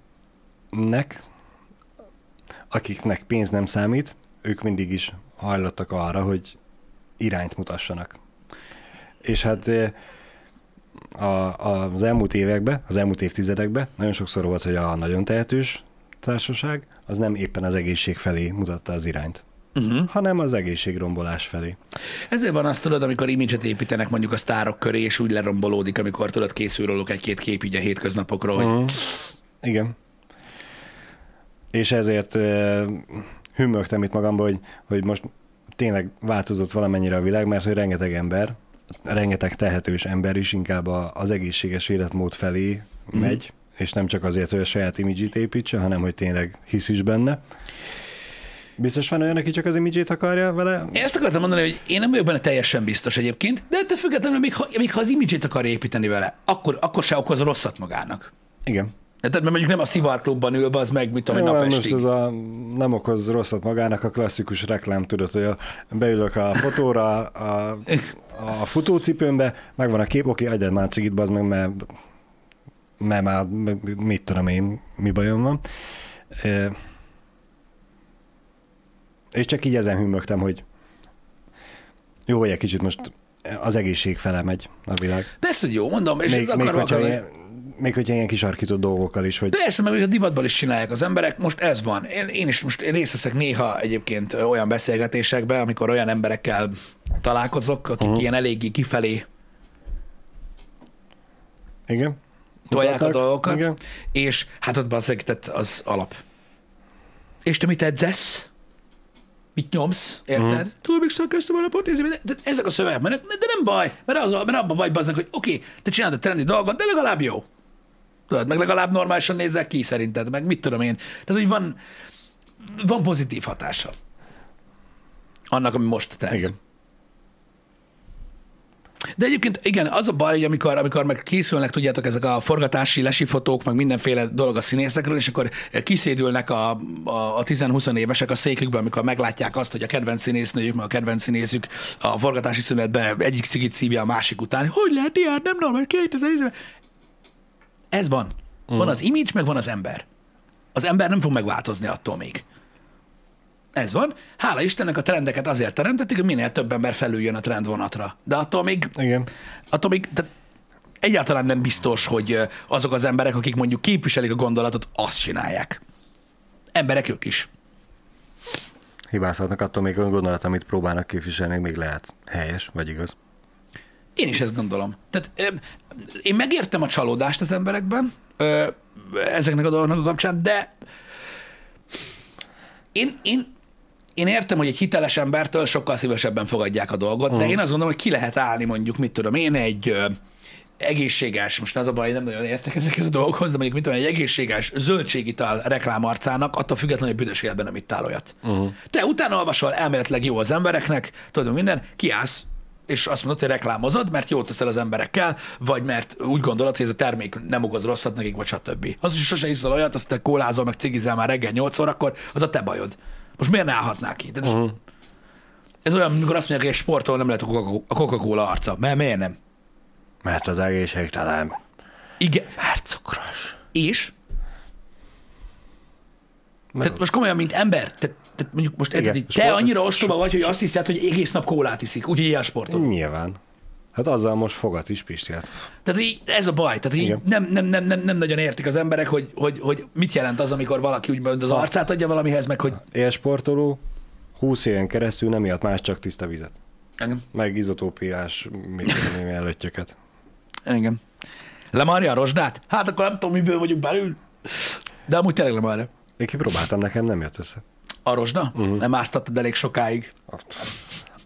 nek, akiknek pénz nem számít, ők mindig is hajlottak arra, hogy irányt mutassanak. És hát a, a, az elmúlt években, az elmúlt évtizedekben nagyon sokszor volt, hogy a nagyon tehetős társaság az nem éppen az egészség felé mutatta az irányt, uh-huh. hanem az egészségrombolás felé. Ezért van azt, tudod, amikor imidzset építenek mondjuk a sztárok köré, és úgy lerombolódik, amikor tudod, készül róluk egy-két kép így a hétköznapokról, hogy... Uh-huh. Igen. És ezért uh, hümmögtem itt magamban, hogy, hogy most tényleg változott valamennyire a világ, mert hogy rengeteg ember, rengeteg tehetős ember is inkább az egészséges életmód felé uh-huh. megy, és nem csak azért, hogy a saját imidzsét építse, hanem hogy tényleg hisz is benne. Biztos van olyan, aki csak az imidzsét akarja vele? Én ezt akartam mondani, hogy én nem vagyok benne teljesen biztos egyébként, de ettől függetlenül, még ha, még ha az imidzsét akarja építeni vele, akkor, akkor se okoz rosszat magának. Igen. Tehát mert mondjuk nem a szivarklubban ül be, az meg, mit tudom, jó, egy napestig. Most ez a nem okoz rosszat magának, a klasszikus reklám, tudod, hogy a, beülök a fotóra, a, a futócipőmbe, megvan a kép, oké, adjad már a cigit, bazd meg, mert, mert már mit tudom én, mi bajom van. E, és csak így ezen hümmögtem, hogy jó, hogy egy kicsit most az egészség fele megy a világ. Persze, hogy jó, mondom, és még, ez akarom akarni. Még hogyha ilyen kisarkított dolgokkal is, hogy... Persze, mert a divatban is csinálják az emberek, most ez van. Én, én is most én részt veszek néha egyébként olyan beszélgetésekben, amikor olyan emberekkel találkozok, akik uh-huh. ilyen eléggé kifelé igen. tolják a dolgokat, igen. és hát ott bazzegített az alap. És te mit edzesz? Mit nyomsz? Érted? Uh-huh. Túl még kezdtem a napot, de ezek a szövegek mennek, de nem baj, mert, az, mert abban vagy bazzeg, hogy oké, okay, te csinálod a trendi dolgot, de legalább jó. Tudod, meg legalább normálisan nézzel ki szerinted, meg mit tudom én. Tehát, hogy van, van pozitív hatása annak, ami most trend. Igen. De egyébként igen, az a baj, hogy amikor, amikor meg készülnek, tudjátok, ezek a forgatási lesifotók, meg mindenféle dolog a színészekről, és akkor kiszédülnek a, a, a tíz-húsz évesek a székükben, amikor meglátják azt, hogy a kedvenc színésznőjük, meg a kedvenc színészük a forgatási szünetben egyik cigit szívja a másik után. Hogy lehet ilyen? Nem normális, kétezer-tízben. Ez van. Van mm. az image, meg van az ember. Az ember nem fog megváltozni attól még. Ez van. Hála Istennek a trendeket azért teremtették, hogy minél több ember felüljön a trendvonatra. De attól még, igen. Attól még egyáltalán nem biztos, hogy azok az emberek, akik mondjuk képviselik a gondolatot, azt csinálják. Emberek ők is. Hibázhatnak, attól még a gondolat, amit próbálnak képviselni, még lehet helyes, vagy igaz. Én is ezt gondolom. Tehát én megértem a csalódást az emberekben ezeknek a dolgoknak a kapcsán, de én, én, én értem, hogy egy hiteles embertől sokkal szívesebben fogadják a dolgot, uh-huh. de én azt gondolom, hogy ki lehet állni mondjuk, mit tudom én, egy ö, egészséges, most az a baj, nem nagyon értek ezekhez a dolgokhoz, de mondjuk, mit tudom, egy egészséges zöldségital reklámarcának, attól függetlenül, hogy büdös életben nem ittál olyat. Uh-huh. Te utána olvasol, elméletileg jó az embereknek, tudom minden, kiállsz, és azt mondod, hogy reklámozod, mert jót teszel az emberekkel, vagy mert úgy gondolod, hogy ez a termék nem okoz rosszat nekik, vagy stb. Az is sose iszol olyat, azt te kólázol, meg cigizel már reggel nyolc órakor, az a te bajod. Most miért ne állhatnál ki? De uh-huh. Ez olyan, amikor azt mondják, hogy sportoló nem lehet a Coca-Cola arca. Mert miért nem? Mert az egészségtelen. Igen. Mert cukros. És? Mert... Tehát most komolyan, mint ember, te... Tehát mondjuk most igen, te sport, annyira ostoba vagy, hogy azt hiszed, hogy egész nap kólát iszik, úgyhogy ilyen sportoló. Nyilván. Hát azzal most fogat is, Pistiát. Tehát így, ez a baj. Tehát így nem, nem, nem, nem, nem nagyon értik az emberek, hogy, hogy, hogy mit jelent az, amikor valaki úgymond az arcát adja valamihez, meg hogy... Élsportoló húsz éven keresztül nem ilyet más, csak tiszta vizet. Engem. Meg izotópiás, mit tudom én, előttyöket. Engem. Lemarja a rozsdát? Hát akkor nem tudom, miből vagyunk belül. De amúgy tényleg lemarja. Én kipróbáltam, nekem nem jött össze. A rozsda? Uh-huh. Nem áztattad elég sokáig?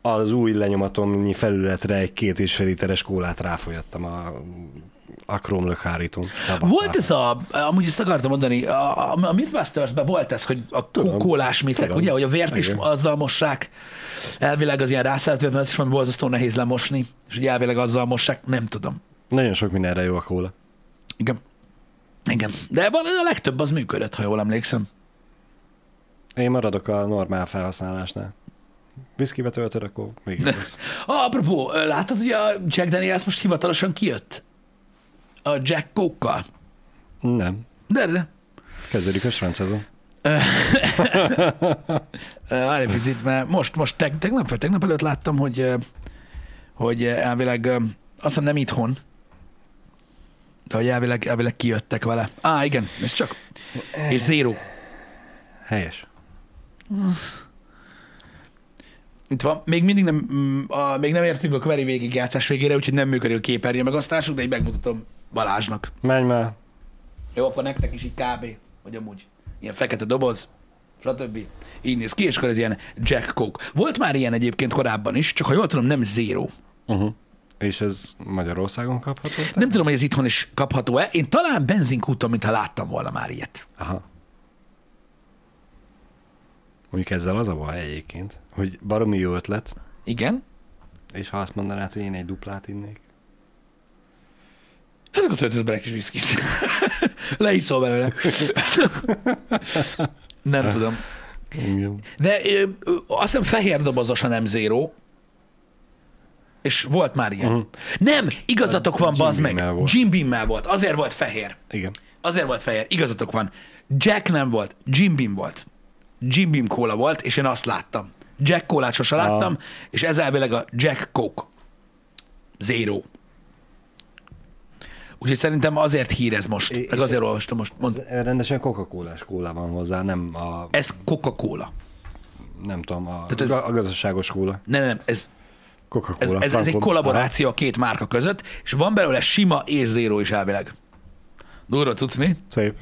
Az új lenyomatomnyi felületre egy két és fél literes kólát ráfolyattam a, a krómlökhárítón. Volt ez a, amúgy ezt akartam mondani, a, a Mythbustersben volt ez, hogy a tudom, kólás mitek, tudom. Ugye, hogy a vért is igen. azzal mossák, elvileg az ilyen rászárt vért, mert ez is van borzasztó nehéz lemosni, és ugye elvileg azzal mossák, nem tudom. Nagyon sok mindenre jó a kóla. Igen. Igen. De a legtöbb az működött, ha jól emlékszem. Én maradok a normál felhasználásnál. Viszkibe töltöd, akkor még az. Apropó, látod, hogy a Jack Daniels most hivatalosan kijött? A Jack Coke-kal? Nem. De, de. Kezdődik a sráncázó. Várj egy picit, mert most, most teg, tegnap, vagy tegnap előtt láttam, hogy, hogy elvileg, azt hiszem nem itthon, de hogy elvileg, elvileg kijöttek vele. Á, igen, ez csak. És zéró. Helyes. Itt van, még mindig nem, a, még nem értünk a query végigjátszás végére, úgyhogy nem működik a képernyő megosztásuk, de így megmutatom Balázsnak. Menj már. Jó, akkor nektek is így kb. Vagy amúgy. Ilyen fekete doboz, stb. Így néz ki, és akkor ez ilyen Jack Coke. Volt már ilyen egyébként korábban is, csak ha jól tudom, nem zero. Uh-huh. És ez Magyarországon kapható? Tehát? Nem tudom, hogy ez itthon is kapható-e. Én talán benzinkúton, mintha láttam volna már ilyet. Aha. Mondjuk ezzel az a baj egyébként, hogy baromi jó ötlet. Igen. És ha azt mondanád, hogy én egy duplát innék. Hát akkor töltesz bele kis viszkit. Leiszol belőle. Nem tudom. De ö, ö, azt hiszem fehér dobozos, ha nem zéró. És volt már ilyen. Uh-huh. Nem, igazatok van, bazd meg. Jim Beam-mel volt. Azért volt fehér. Igen. Azért volt fehér. Igazatok van. Jack nem volt. Jim Beam volt. Jim Beam kóla volt, és én azt láttam. Jack kólát sose láttam, ah. És ez elvileg a Jack Coke. Zero. Úgyhogy szerintem azért hírez most, é, meg azért olvastam most. Mond... rendesen Coca-Cola-s kóla van hozzá, nem a... Ez Coca-Cola. Nem tudom, a, ez... a gazdaságos kóla. Nem, nem, nem, ez... Coca-Cola. Ez, ez, ez egy kollaboráció a két márka között, és van belőle sima és zéró is elvileg. Durva cucc, mi? Szép.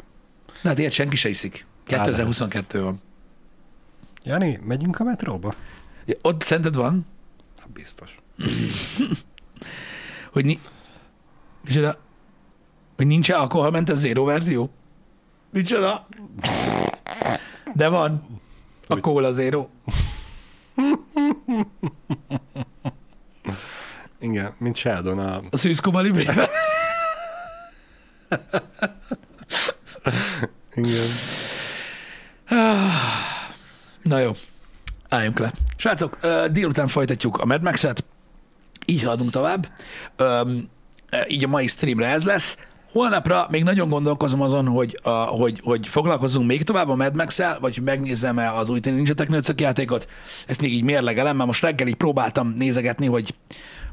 Na hát ilyet senki se iszik. kétezer-huszonkettő van. Jani, megyünk a metróba? Ja, ott szented van? Hát biztos. Hogy, ni... Micsoda? Hogy nincs alkoholmentes zéró verzió? Micsoda? De van. Hogy? A kóla zéró. Igen, mint Sheldon a... A szűzkumalibében. Igen. Na jó, álljunk le. Srácok, délután folytatjuk a Mad Max-et, így haladunk tovább, így a mai streamre ez lesz. Holnapra még nagyon gondolkozom azon, hogy, a, hogy, hogy foglalkozzunk még tovább a Mad Max-el, vagy megnézzem-e az új Ninja Technőcök játékot. Ezt még így mérlegelem, mert most reggel így próbáltam nézegetni, hogy,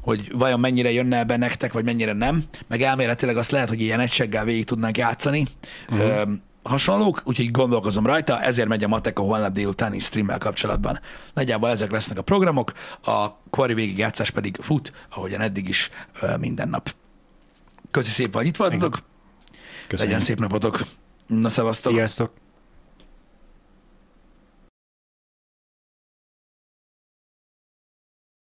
hogy vajon mennyire jönne be nektek, vagy mennyire nem. Meg elméletileg azt lehet, hogy ilyen egységgel végig tudnánk játszani. Uh-huh. Ö, hasonlók, úgyhogy gondolkozom rajta, ezért megy a Mateka holnap délutáni streammel kapcsolatban. Nagyjából ezek lesznek a programok, a Quarry végigjátszás pedig fut, ahogyan eddig is minden nap. Köszi szépen, hogy itt voltatok. Legyen szép napotok. Na, szevasztok. Sziasztok.